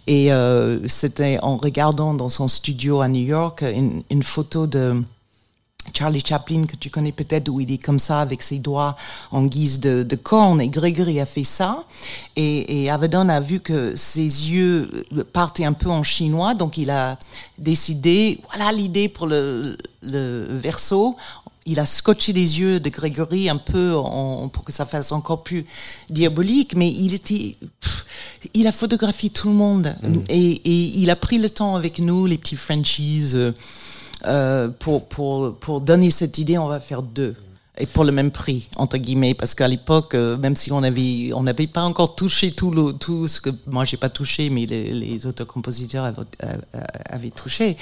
Et euh, c'était en regardant dans son studio à New York une une photo de Charlie Chaplin que tu connais peut-être, où il est comme ça avec ses doigts en guise de, de corne, et Grégory a fait ça, et, et Avedon a vu que ses yeux partaient un peu en chinois, donc il a décidé, voilà l'idée pour le le verso. Il a scotché les yeux de Grégory un peu en, pour que ça fasse encore plus diabolique, mais il était, pff, il a photographié tout le monde, mmh. et, et il a pris le temps avec nous, les petits Frenchies, euh, pour pour pour donner cette idée. On va faire deux. Et pour le même prix, entre guillemets, parce qu'à l'époque, euh, même si on avait, on n'avait pas encore touché tout le, tout ce que moi j'ai pas touché, mais les, les auteurs-compositeurs avaient, avaient touché.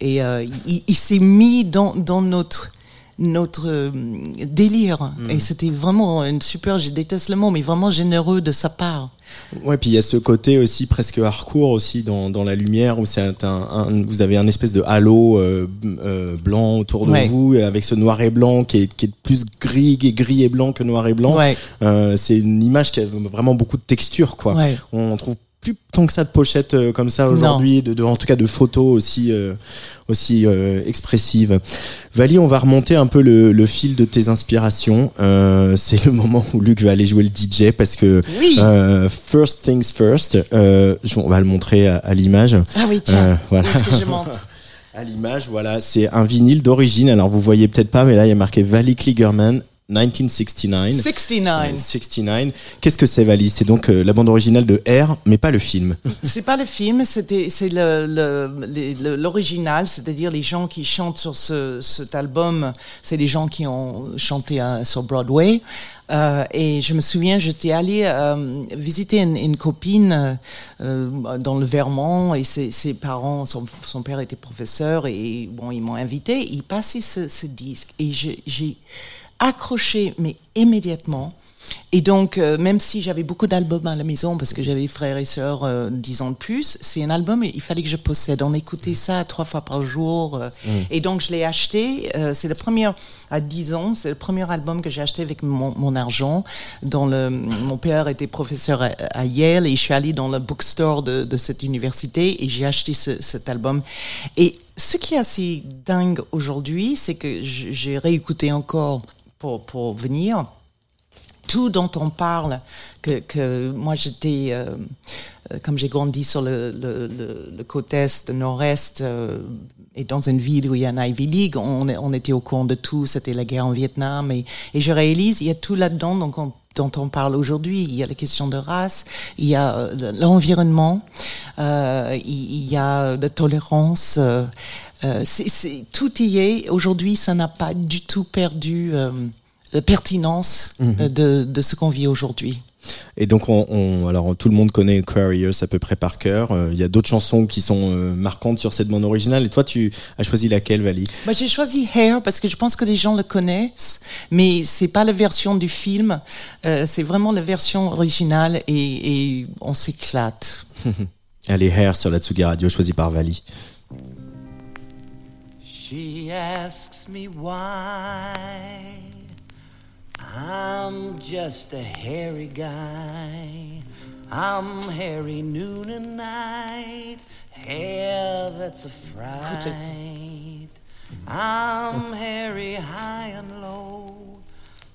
Et euh, il, il s'est mis dans dans notre notre euh, délire, mmh. et c'était vraiment une super, je déteste le mot, mais vraiment généreux de sa part. Ouais, puis il y a ce côté aussi presque hardcore aussi dans dans la lumière, où c'est un, un vous avez un espèce de halo euh, euh, blanc autour de ouais. vous, avec ce noir et blanc qui est qui est plus gris et gris et blanc que noir et blanc. Ouais. Euh, c'est une image qui a vraiment beaucoup de texture, quoi. Ouais. On trouve plus tant que ça de pochettes euh, comme ça aujourd'hui, de, de, en tout cas de photos aussi euh, aussi euh, expressives. Vali, on va remonter un peu le, le fil de tes inspirations. Euh, c'est le moment où Luc va aller jouer le D J, parce que oui. euh, first things first, euh, on va le montrer à, à l'image. Ah oui, tiens, euh, voilà. Est-ce que je monte à l'image, voilà, c'est un vinyle d'origine. Alors vous voyez peut-être pas, mais là il y a marqué Vali Kligerman dix-neuf cent soixante-neuf. soixante-neuf. soixante-neuf. Qu'est-ce que c'est, Vali ? C'est donc euh, la bande originale de R, mais pas le film. C'est pas le film, c'était, c'est le, le, le, l'original, c'est-à-dire les gens qui chantent sur ce, cet album, c'est les gens qui ont chanté à, sur Broadway. Euh, et je me souviens, j'étais allée euh, visiter une, une copine euh, dans le Vermont, et ses, ses parents, son, son père était professeur, et bon, ils m'ont invitée, ils passaient ce, ce disque, et j'ai... j'ai accroché, mais immédiatement. Et donc, euh, même si j'avais beaucoup d'albums à la maison, parce que j'avais des frères et sœurs euh, dix ans de plus, c'est un album, il fallait que je possède. On écoutait ça trois fois par jour. Euh, mmh. Et donc, je l'ai acheté. Euh, c'est le premier, à dix ans, c'est le premier album que j'ai acheté avec mon, mon argent. Dans le, mon père était professeur à, à Yale, et je suis allée dans le bookstore de, de cette université, et j'ai acheté ce, cet album. Et ce qui est assez dingue aujourd'hui, c'est que j'ai réécouté encore pour, pour venir... Tout dont on parle, que, que moi j'étais, euh, comme j'ai grandi sur le, le, le, le côte est, nord-est, euh, et dans une ville où il y a une Ivy League, on, on était au courant de tout, c'était la guerre en Vietnam, et, et je réalise, il y a tout là-dedans donc on, dont on parle aujourd'hui. Il y a la question de race, il y a l'environnement, euh, il y a la tolérance, euh, c'est, c'est, tout y est. Aujourd'hui, ça n'a pas du tout perdu... Euh, de pertinence mm-hmm. de, de ce qu'on vit aujourd'hui. Et donc, on, on, alors, tout le monde connaît Aquarius à peu près par cœur. Il euh, y a d'autres chansons qui sont euh, marquantes sur cette bande originale. Et toi, tu as choisi laquelle, Vali ? Bah, j'ai choisi Hair parce que je pense que les gens le connaissent, mais c'est pas la version du film. Euh, c'est vraiment la version originale et, et on s'éclate. Allez, Hair sur la Tsugi Radio, choisie par Vali. She asks me why I'm just a hairy guy. I'm hairy noon and night. Hair that's a fright. I'm hairy high and low.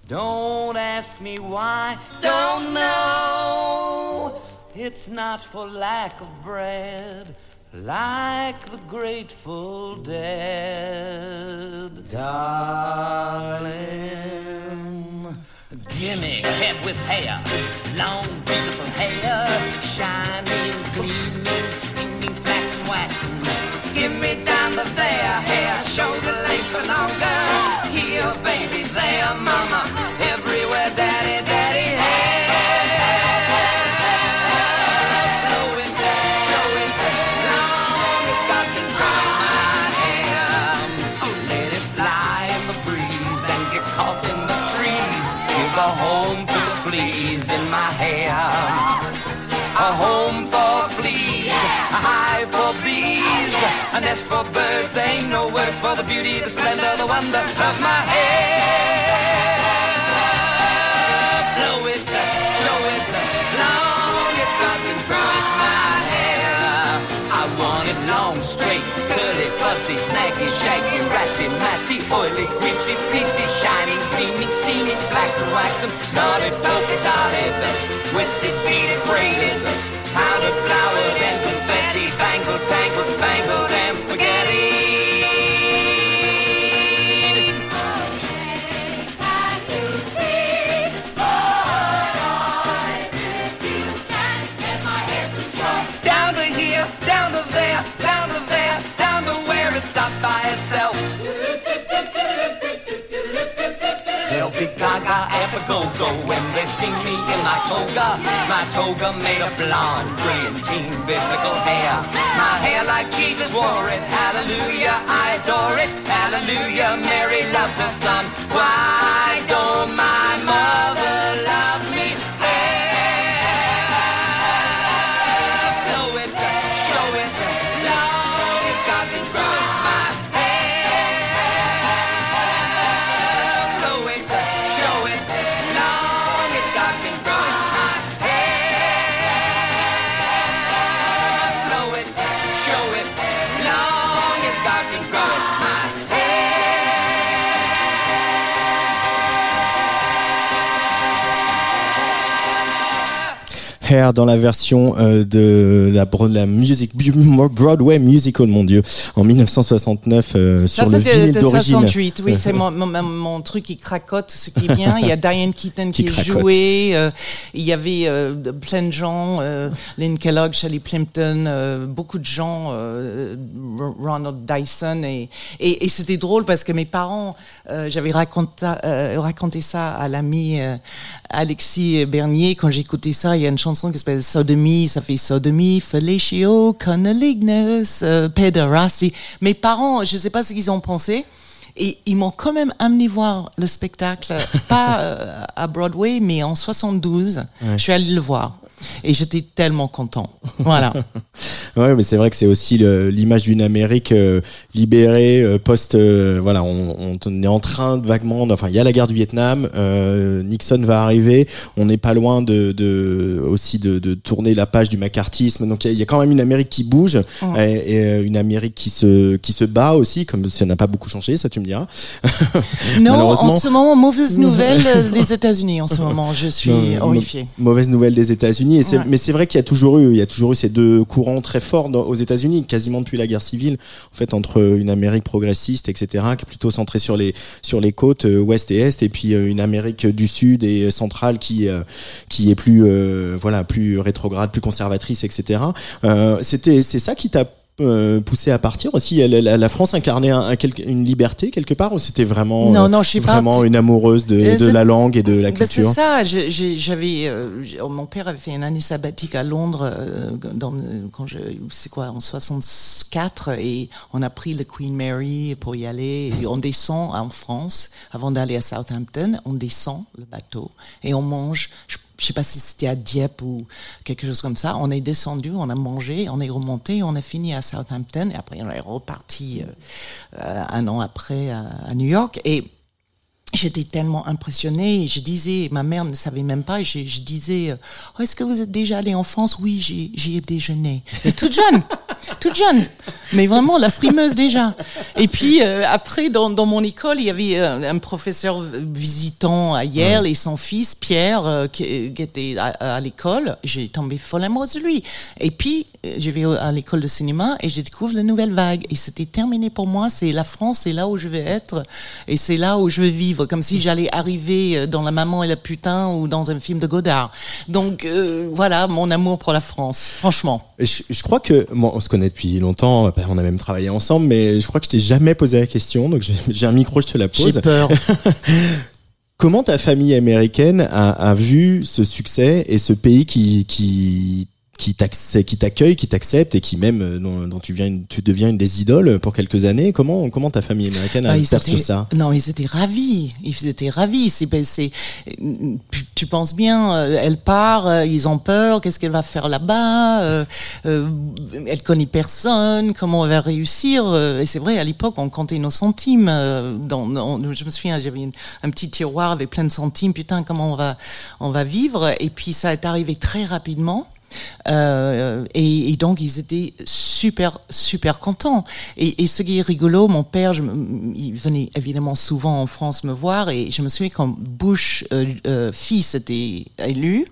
Don't ask me why. Don't know. It's not for lack of bread. Like the Grateful Dead. Darling, gimme head with hair, long beautiful hair, shining, gleaming, swinging, flaxen, waxen. Gimme down to there, hair shoulder length and longer. Here, baby, there, mama, everywhere, daddy, daddy, hair. Blowing, showing, long, it's got to grow my hair. Oh, let it fly in the breeze and get caught in the trees. Give a home to the fleas in my hair. A home for fleas, a hive for bees, a nest for birds. There ain't no words for the beauty, the splendor, the wonder of my hair. Blow it, show it, long it's got to grow my hair. I want it long, straight, curly, fuzzy, snaggy, shaggy, ratty, matty, oily, greasy, greasy, shiny, gleaming, steaming, flaxen, waxen, knotted, polka dotted, twisted, beaded, braided, powdered, flowered, and confetti, bangled, tangled, spangled, and spaghetti. Gaga and the go-go when they see me in my toga. My toga made of blonde, brilliantine, biblical hair. My hair like Jesus wore it. Hallelujah, I adore it. Hallelujah, Mary loved her son. Why don't my mother love me? Hair, blow it, show it, long it's got to grow my hair. Blow it, Hair dans la version euh, de la, la music, Broadway Musical, mon Dieu, en dix-neuf cent soixante-neuf euh, sur ça, le vinyle d'origine. soixante-huit, oui, c'est mon, mon, mon truc qui cracote, ce qui est bien. Il y a Diane Keaton qui, qui est jouée, euh, il y avait euh, plein de gens, euh, Lynn Kellogg, Shirley Plimpton, euh, beaucoup de gens, euh, Ronald Dyson, et, et, et c'était drôle parce que mes parents, euh, j'avais raconté, euh, raconté ça à l'ami euh, Alexis Bernier, quand j'écoutais ça, il y a une chanson qui s'appelle Sodomie, ça fait Sodomie, Fellatio, Connellignus, euh, Pederasty. Mes parents, je ne sais pas ce qu'ils ont pensé, et ils m'ont quand même amené voir le spectacle, pas euh, à Broadway, mais en soixante-douze, ouais. Je suis allée le voir. Et j'étais tellement content. Voilà. Ouais, mais c'est vrai que c'est aussi le, l'image d'une Amérique euh, libérée, euh, post. Euh, voilà, on, on est en train de vaguement. Enfin, il y a la guerre du Vietnam. Euh, Nixon va arriver. On n'est pas loin de, de aussi de, de tourner la page du macartisme. Donc il y, y a quand même une Amérique qui bouge, oh. et, et une Amérique qui se qui se bat aussi. Comme ça n'a pas beaucoup changé, ça tu me diras. Non, en ce moment, mauvaise nouvelle des États-Unis. En ce moment, je suis non, horrifiée. Mauvaise nouvelle des États-Unis. Et c'est, ouais. Mais c'est vrai qu'il y a toujours eu, il y a toujours eu ces deux courants très forts dans, aux États-Unis, quasiment depuis la guerre civile, en fait, entre une Amérique progressiste, et cetera, qui est plutôt centrée sur les sur les côtes euh, ouest et est, et puis euh, une Amérique du sud et centrale qui euh, qui est plus euh, voilà plus rétrograde, plus conservatrice, et cetera. Euh, c'était c'est ça qui t'a Euh, poussé à partir aussi, la, la, la France incarnait un, un, une liberté quelque part, ou c'était vraiment non, non, je suis vraiment partie. Une amoureuse de, de la langue et de la culture. Ben c'est ça. Je, je, j'avais euh, mon père avait fait une année sabbatique à Londres euh, dans, quand je c'est quoi en soixante-quatre, et on a pris le Queen Mary pour y aller. Et on descend en France avant d'aller à Southampton, on descend le bateau et on mange. Je Je sais pas si c'était à Dieppe ou quelque chose comme ça. On est descendu, on a mangé, on est remonté, on a fini à Southampton. Et après, on est reparti euh, un an après à, à New York. Et j'étais tellement impressionnée. Je disais, ma mère ne savait même pas. Je, je disais, oh, est-ce que vous êtes déjà allé en France? Oui, j'y, j'y ai déjeuné. Mais toute jeune, toute jeune. Mais vraiment, la frimeuse déjà. Et puis, euh, après, dans, dans mon école, il y avait un, un professeur visitant à Yale, ouais. Et son fils, Pierre, euh, qui, qui était à, à l'école. J'ai tombé folle amoureuse de lui. Et puis, je vais à l'école de cinéma et je découvre la nouvelle vague. Et c'était terminé pour moi. C'est la France, c'est là où je vais être. Et c'est là où je vais vivre. Comme si j'allais arriver dans La Maman et la Putain ou dans un film de Godard. Donc euh, voilà mon amour pour la France, franchement. Je, je crois que bon, on se connaît depuis longtemps, on a même travaillé ensemble, mais je crois que je t'ai jamais posé la question. Donc j'ai, j'ai un micro, je te la pose. J'ai peur. Comment ta famille américaine a, a vu ce succès et ce pays qui qui qui t'accueille, qui t'accepte et qui même dont, dont tu, viens une, tu deviens une des idoles pour quelques années. Comment, comment ta famille américaine a perçu ça? Non, ils étaient ravis. Ils étaient ravis. C'est, c'est, tu penses bien, elle part, ils ont peur. Qu'est-ce qu'elle va faire là-bas? euh, euh, Elle connaît personne. Comment elle va réussir? Et c'est vrai, à l'époque, on comptait nos centimes. Dans, on, je me souviens, j'avais une, un petit tiroir avec plein de centimes. Putain, comment on va, on va vivre? Et puis ça est arrivé très rapidement. Euh, et, et donc ils étaient super super contents, et, et ce qui est rigolo, mon père je, il venait évidemment souvent en France me voir, et je me souviens quand Bush euh, euh, fils était élu,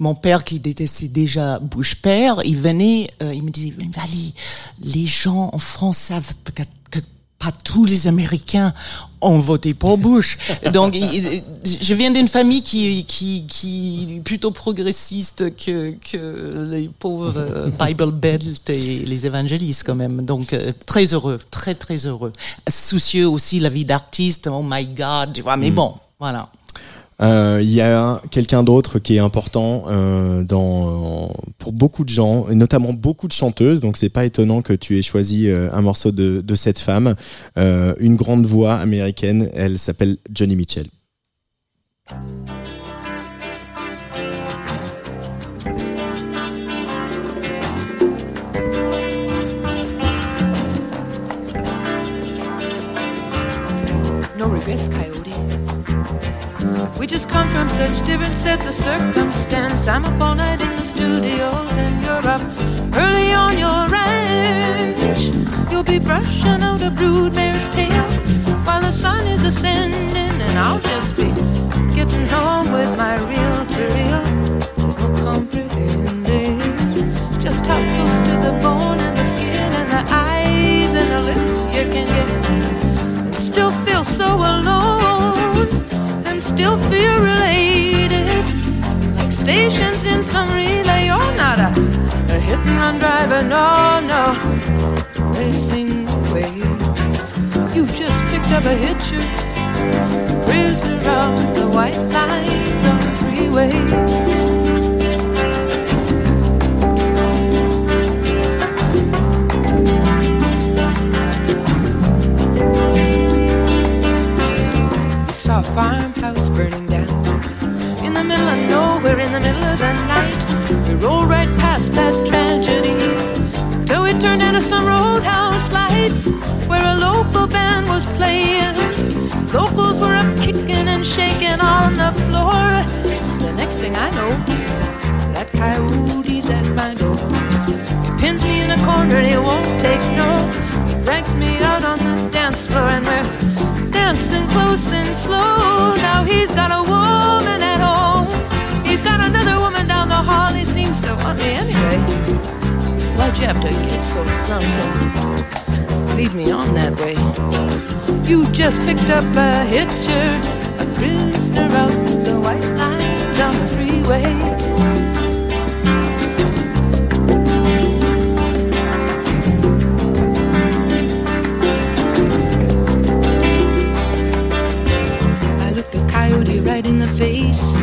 mon père qui détestait déjà Bush père, il venait euh, il me disait Vali, les gens en France savent que, que pas tous les Américains ont voté pour Bush. Donc, je viens d'une famille qui, qui, qui est plutôt progressiste que, que les pauvres Bible Belt et les évangélistes, quand même. Donc, très heureux, très, très heureux. Soucieux aussi de la vie d'artiste, oh my God, tu vois, mais bon, voilà. Il euh, y a un, quelqu'un d'autre qui est important euh, dans, pour beaucoup de gens, et notamment beaucoup de chanteuses, donc c'est pas étonnant que tu aies choisi euh, un morceau de, de cette femme, euh, une grande voix américaine, elle s'appelle Joni Mitchell. No regrets, Coyote. We just come from such different sets of circumstance. I'm up all night in the studios and you're up early on your ranch. You'll be brushing out a broodmare's tail while the sun is ascending, and I'll just be getting home with my reel to reel. There's no comprehension. still feel so alone and still feel related. Like stations in some relay. You're not a, a hit and run driver, no, no. Racing away. You just picked up a hitcher, prisoner of the white lines on the freeway. A farmhouse burning down in the middle of nowhere, in the middle of the night. We rolled right past that tragedy till we turned into some roadhouse lights where a local band was playing. Locals were up kicking and shaking on the floor. The next thing I know, that coyote's at my door. He pins me in a corner and he won't take no. He drags me out on the dance floor and we're dancing close and slow. Now he's got a woman at home. He's got another woman down the hall. He seems to want me anyway. Why'd you have to get so drunk and leave me on that way? You just picked up a hitcher, a prisoner out the white lines on the freeway. Right in the face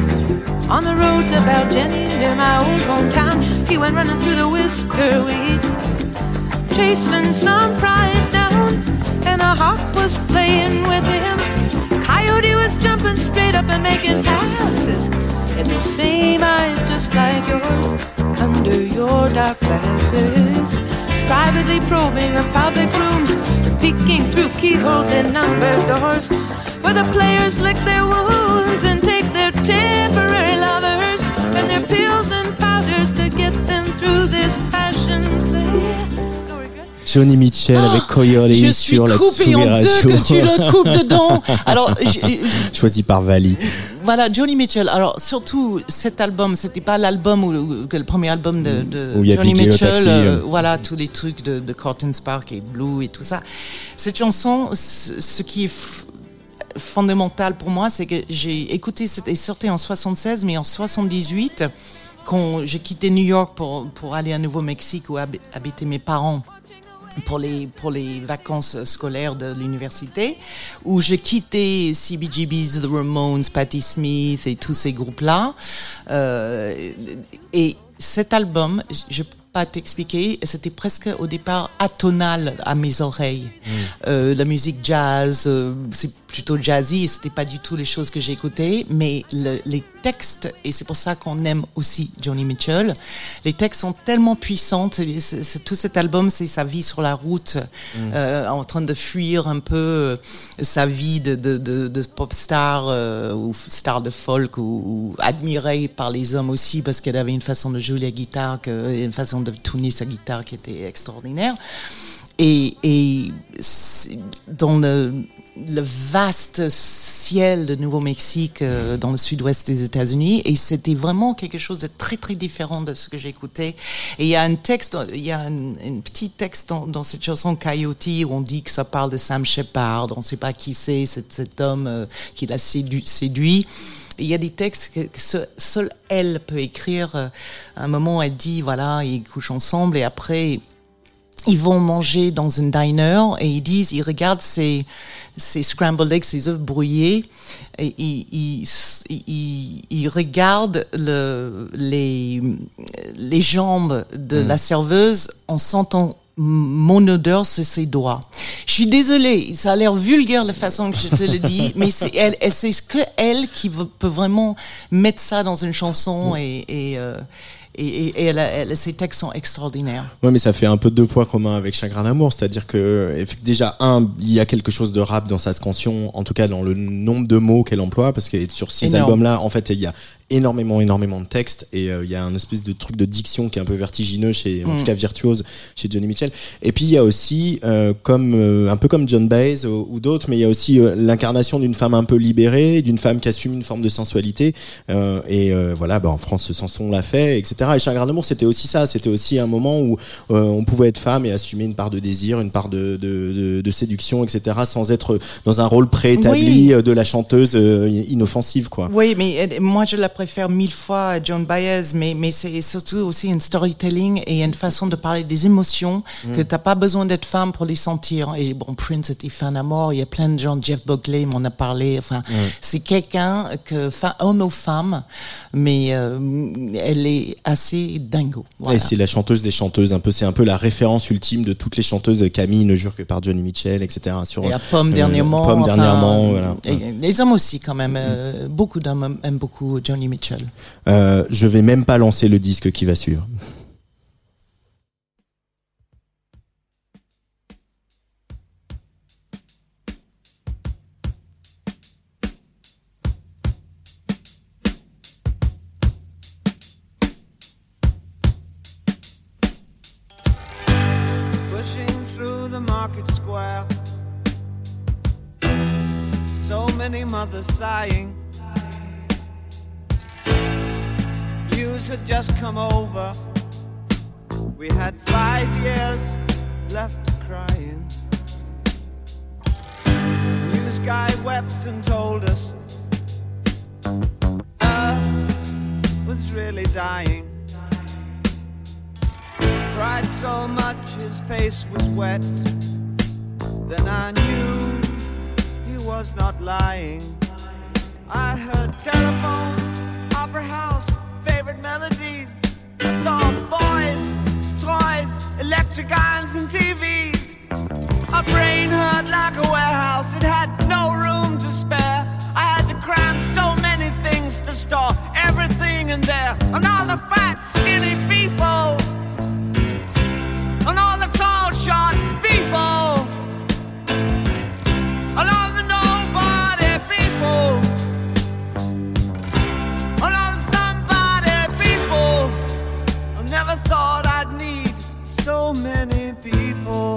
on the road to Baljenny near my old hometown. He went running through the whisker weed, chasing some prize down, and a hawk was playing with him. Coyote was jumping straight up and making passes and those same eyes just like yours under your dark glasses, privately probing the public rooms, peeking through keyholes and numbered doors where the players lick their wounds and take their temporary lovers and their pills and powders to get them through this passion play. Johnny Mitchell avec Coyote oh, sur la Tsugi Radio. Je suis coupée en deux que tu le coupes dedans. Alors, je... choisi par Vali. Voilà, Johnny Mitchell. Alors, surtout, cet album, c'était pas l'album, ou le premier album de, de Johnny Mitchell. Taxi, euh, voilà, tous les trucs de, de Carlton Spark et Blue et tout ça. Cette chanson, ce qui est f- fondamental pour moi, c'est que j'ai écouté, c'était sorti en soixante-seize, mais en soixante-dix-huit, quand j'ai quitté New York pour, pour aller à Nouveau-Mexique où hab- habitaient mes parents, pour les pour les vacances scolaires de l'université, où j'ai quitté C B G B's, The Ramones, Patti Smith et tous ces groupes-là. Euh, et cet album, je peux pas t'expliquer, c'était presque au départ atonal à mes oreilles. Mmh. Euh, la musique jazz, euh, c'est plutôt jazzy, c'était pas du tout les choses que j'ai écoutées, mais le, les textes, et c'est pour ça qu'on aime aussi Johnny Mitchell, les textes sont tellement puissants, c'est, c'est, tout cet album, c'est sa vie sur la route, mmh. euh, en train de fuir un peu sa vie de, de, de, de pop star, euh, ou star de folk, ou, ou admirée par les hommes aussi, parce qu'elle avait une façon de jouer la guitare, que, une façon de tourner sa guitare qui était extraordinaire. Et, et dans le, le vaste ciel de Nouveau-Mexique, euh, dans le sud-ouest des États-Unis, et c'était vraiment quelque chose de très très différent de ce que j'écoutais. Et il y a un texte, il y a un, un petit texte dans, dans cette chanson Coyote où on dit que ça parle de Sam Shepard, on ne sait pas qui c'est, c'est cet homme euh, qui l'a séduit. séduit. Il y a des textes que seule elle peut écrire. À un moment, elle dit, voilà, ils couchent ensemble, et après, ils vont manger dans un diner, et ils disent, ils regardent ces, ces scrambled eggs, ces œufs brouillés, et ils, ils, ils, ils regardent le, les, les jambes de mmh. la serveuse en sentant mon odeur sur ses doigts. Je suis désolée, ça a l'air vulgaire la façon que je te le dis, mais c'est elle, c'est que elle qui peut vraiment mettre ça dans une chanson, et, et, euh, et, et, et elle, elle, ses textes sont extraordinaires. Ouais, mais ça fait un peu deux poids communs avec Chagrin d'Amour, c'est-à-dire que déjà un, il y a quelque chose de rap dans sa cantion, en tout cas dans le nombre de mots qu'elle emploie, parce que sur ces albums-là, en fait, il y a énormément énormément de textes et il euh, y a un espèce de truc de diction qui est un peu vertigineux chez mmh. en tout cas virtuose chez Johnny Mitchell. Et puis il y a aussi euh, comme euh, un peu comme John Baez ou, ou d'autres, mais il y a aussi euh, l'incarnation d'une femme un peu libérée, d'une femme qui assume une forme de sensualité euh, et euh, voilà bah, en France Sanson l'a fait, etc. Et Chagrin d'Amour c'était aussi ça, c'était aussi un moment où euh, on pouvait être femme et assumer une part de désir, une part de, de, de, de séduction, etc., sans être dans un rôle préétabli oui. de la chanteuse euh, inoffensive quoi. Oui mais euh, moi je la préfère mille fois John Baez, mais, mais c'est surtout aussi un storytelling et une façon de parler des émotions mmh. que t'as pas besoin d'être femme pour les sentir. Et bon, Prince était fan à mort, il y a plein de gens, Jeff Buckley m'en a parlé, enfin, mmh. c'est quelqu'un que, enfin, homme aux femmes, mais euh, elle est assez dingo. Voilà. Et c'est la chanteuse des chanteuses, un peu, c'est un peu la référence ultime de toutes les chanteuses, Camille ne jure que par Johnny Mitchell, et cetera. Sur, et la Pomme euh, dernièrement. Pomme enfin, dernièrement, voilà. Et, les hommes aussi, quand même, mmh. euh, beaucoup d'hommes aiment beaucoup Johnny Mitchell. Euh, je vais même pas lancer le disque qui va suivre. Pushing through the market square, so many mothers sighing. News had just come over. We had five years left crying. The news guy wept and told us Earth was really dying. Cried so much his face was wet. Then I knew he was not lying. I heard telephone, opera house, favorite melodies, saw boys, toys, electric irons and T Vs. My brain hurt like a warehouse, it had no room to spare. I had to cram so many things to store, everything in there. And all the fat, skinny people, and all the tall, short people, and all the nobody people. Never thought I'd need so many people.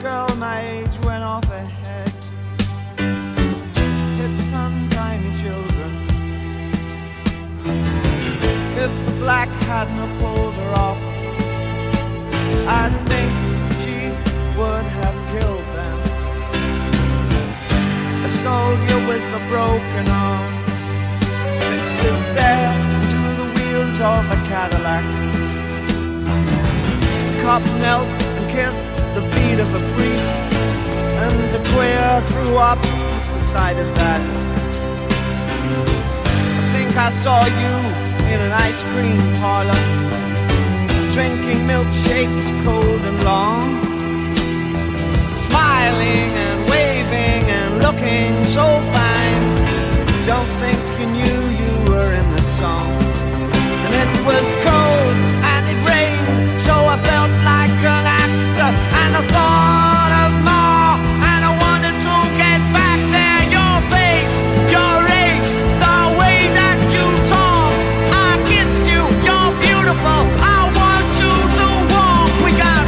Girl, my age went off ahead. Hit some tiny children. If the black hadn't pulled her off, I think she would have killed them. A soldier with a broken arm is there to the wheels of a Cadillac. The cop knelt and kissed the feet of a priest, and the queer threw up the sight of that. I think I saw you in an ice cream parlor, drinking milkshakes cold and long, smiling and waving and looking so fine. Don't think you knew you were in the song. And it was cold and it rained, so I felt like an actor, and I thought of more, and I wanted to get back there. Your face, your race, the way that you talk. I kiss you, you're beautiful, I want you to walk. We got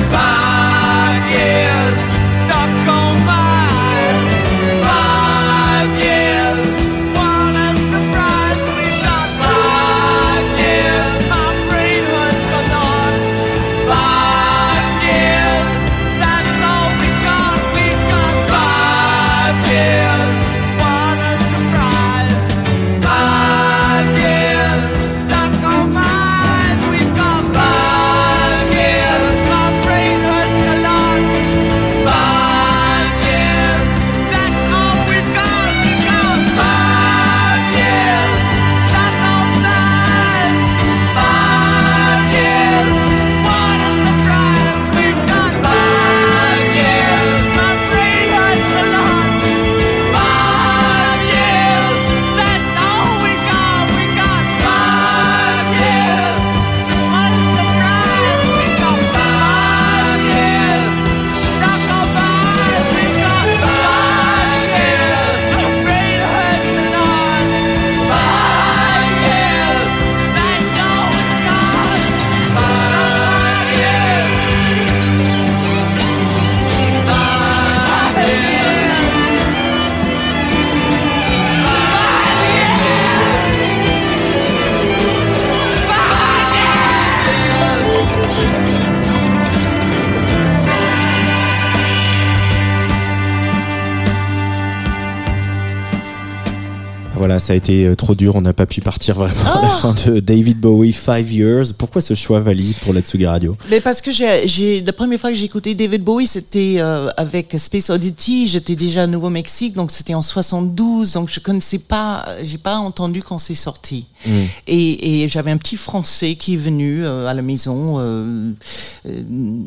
voilà, ça a été trop dur, on n'a pas pu partir vraiment ah à la fin de David Bowie, Five Years. Pourquoi ce choix, Vali, pour la Tsugi Radio? Mais parce que j'ai, j'ai, la première fois que j'ai écouté David Bowie, c'était euh, avec Space Oddity, j'étais déjà à Nouveau-Mexique, donc c'était en soixante-douze, donc je connaissais pas, j'ai pas entendu quand c'est sorti. Mmh. Et, et j'avais un petit Français qui est venu euh, à la maison euh, euh,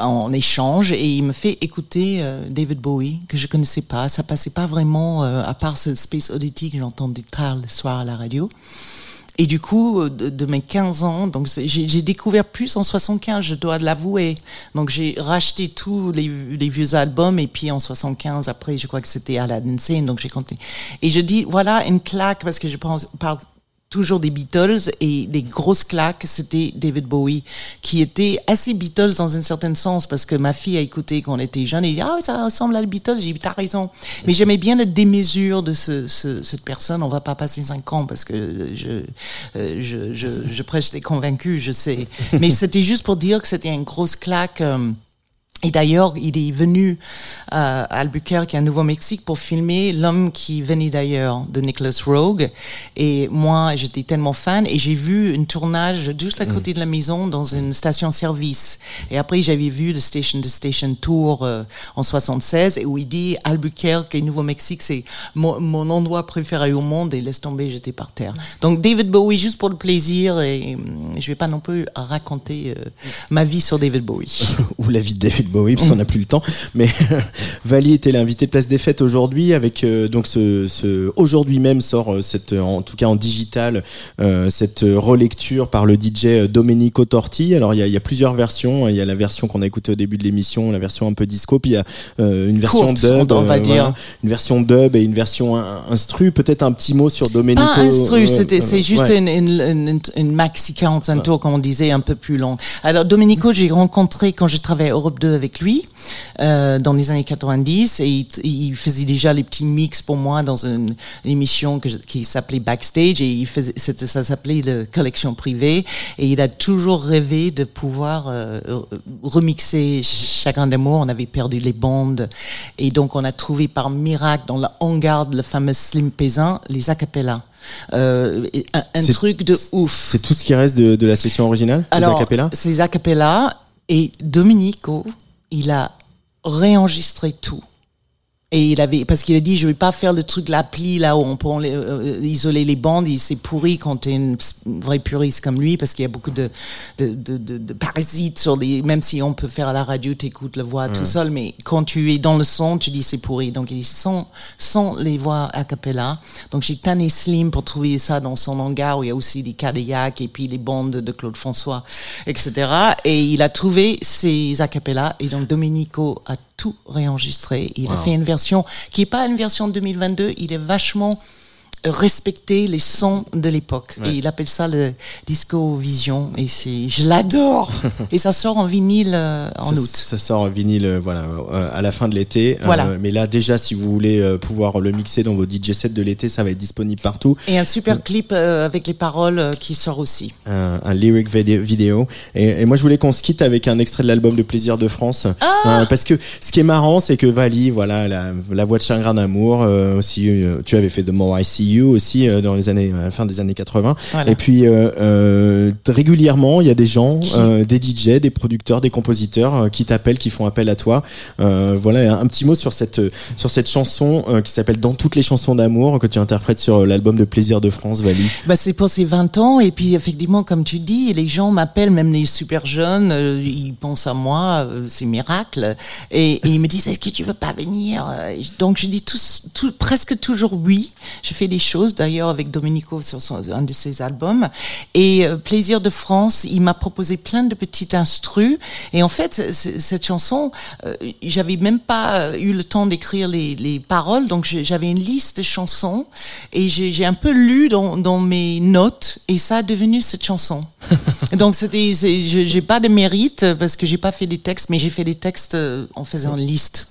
en échange et il me fait écouter euh, David Bowie que je connaissais pas, ça passait pas vraiment euh, à part ce Space Oddity que j'entendais tard le soir à la radio. Et du coup, de, de mes quinze ans, donc j'ai, j'ai découvert plus en soixante-quinze, je dois l'avouer. Donc j'ai racheté tous les, les vieux albums et puis en soixante-quinze, après, je crois que c'était Aladdin Sane, donc j'ai compté. Et je dis, voilà, une claque, parce que je pense, parle toujours des Beatles et des grosses claques, c'était David Bowie, qui était assez Beatles dans un certain sens, parce que ma fille a écouté quand on était jeune et dit, ah, ça ressemble à les Beatles, j'ai dit, t'as raison. Mais j'aimais bien la démesure de ce, ce, cette personne, on va pas passer cinq ans parce que je, je, je, je prêche des convaincus, je sais. Mais c'était juste pour dire que c'était une grosse claque, euh, et d'ailleurs, il est venu euh, à Albuquerque, à Nouveau-Mexique, pour filmer L'homme qui venait d'ailleurs de Nicholas Roeg. Et moi, j'étais tellement fan et j'ai vu un tournage juste à côté de la maison dans une station-service. Et après, j'avais vu le Station to Station Tour euh, en soixante-seize, et où il dit Albuquerque et Nouveau-Mexique, c'est mon, mon endroit préféré au monde. Et laisse tomber, j'étais par terre. Donc David Bowie, juste pour le plaisir, et, et je vais pas non plus raconter euh, ma vie sur David Bowie ou la vie de David. Bah oui, parce qu'on n'a plus le temps. Mais Vali était l'invité de Place des Fêtes aujourd'hui. Avec euh, donc ce, ce aujourd'hui même sort euh, cette, en tout cas en digital, euh, cette relecture par le D J Domenico Torti. Alors il y a, y a plusieurs versions. Il y a la version qu'on a écoutée au début de l'émission, la version un peu disco. Puis il y a euh, une version courte, dub, on va euh, dire. Voilà, une version dub et une version instru. Peut-être un petit mot sur Domenico. Pas instru, euh, c'était, euh, c'est juste ouais. une, une, une, une maxi quarante-cinq tours, comme on disait, un peu plus long. Alors Domenico, j'ai rencontré quand j'ai travaillé à Europe deux avec lui euh, dans les années quatre-vingt-dix, et il, il faisait déjà les petits mix pour moi dans une, une émission que je, qui s'appelait Backstage, et il faisait, ça s'appelait le Collection Privée, et il a toujours rêvé de pouvoir euh, remixer Chagrin d'Amour. On avait perdu les bandes et donc on a trouvé par miracle dans le hangar de le fameux Slim Pezin les acapellas. Euh, un un truc de ouf. C'est tout ce qui reste de, de la session originale, alors, les acapellas. C'est les acapellas, et Domenico, il a réenregistré tout. Et il avait, parce qu'il a dit, je vais pas faire le truc de l'appli là où on peut euh, isoler les bandes, il s'est pourri quand t'es une vraie puriste comme lui, parce qu'il y a beaucoup de, de, de, de, de parasites sur des, même si on peut faire à la radio, t'écoutes la voix ouais. tout seul, mais quand tu es dans le son, tu dis c'est pourri. Donc il dit, sans, sans les voix a cappella. Donc j'ai tanné Slim pour trouver ça dans son hangar où il y a aussi des Cadillacs et puis les bandes de Claude François, et cetera. Et il a trouvé ces a cappella, et donc Domenico a tout réenregistré. Il wow. a fait une version qui n'est pas une version deux mille vingt-deux, il a vachement respecté les sons de l'époque. Ouais. Et il appelle ça le Disco Vision. Et c'est, je l'adore. Et ça sort en vinyle euh, en ça, août. Ça sort en vinyle euh, voilà, euh, à la fin de l'été. Voilà. Euh, mais là, déjà, si vous voulez euh, pouvoir le mixer dans vos D J sets de l'été, ça va être disponible partout. Et un super clip euh, avec les paroles euh, qui sort aussi. Euh, un lyric vidéo. Et, et moi, je voulais qu'on se quitte avec un extrait de l'album de Plaisir de France. Ah euh, parce que ce qui est marrant, c'est que Vali, voilà, la, la voix de Chagrin d'Amour, euh, aussi, euh, tu avais fait The More I See You aussi euh, dans les années à la fin des années quatre-vingt. Voilà. Et puis euh, euh, régulièrement, il y a des gens, euh, des D J, des producteurs, des compositeurs euh, qui t'appellent, qui font appel à toi. Euh, voilà, un, un petit mot sur cette sur cette chanson euh, qui s'appelle Dans toutes les chansons d'amour, que tu interprètes sur l'album de Plaisir de France, Vali. Bah c'est pour ces vingt ans, et puis effectivement, comme tu dis, les gens m'appellent, même les super jeunes, euh, ils pensent à moi, euh, c'est miracle, et, et ils me disent est-ce que tu veux pas venir? Donc je dis tout, tout, presque toujours oui. Je fais des choses d'ailleurs avec Domenico sur son, un de ses albums, et euh, Plaisir de France, il m'a proposé plein de petits instrus, et en fait c- c- cette chanson euh, j'avais même pas eu le temps d'écrire les, les paroles, donc je, j'avais une liste de chansons et j'ai, j'ai un peu lu dans, dans mes notes, et ça a devenu cette chanson. Donc c'était, c'est, je, j'ai pas de mérite parce que j'ai pas fait des textes, mais j'ai fait des textes en faisant une liste.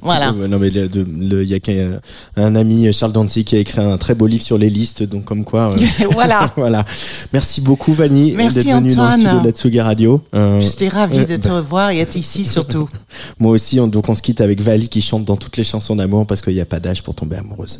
Voilà. Non mais il y a un ami, Charles Dancy, qui a écrit un très beau livre sur les listes, donc comme quoi. Euh... voilà. Voilà. Merci beaucoup, Vali, d'être venue dans le studio de la Tsugi Radio. Euh... J'étais ravie euh, de te bah... revoir et être ici surtout. Moi aussi, on, donc on se quitte avec Vali qui chante Dans toutes les chansons d'amour, parce qu'il n'y a pas d'âge pour tomber amoureuse.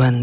Antoine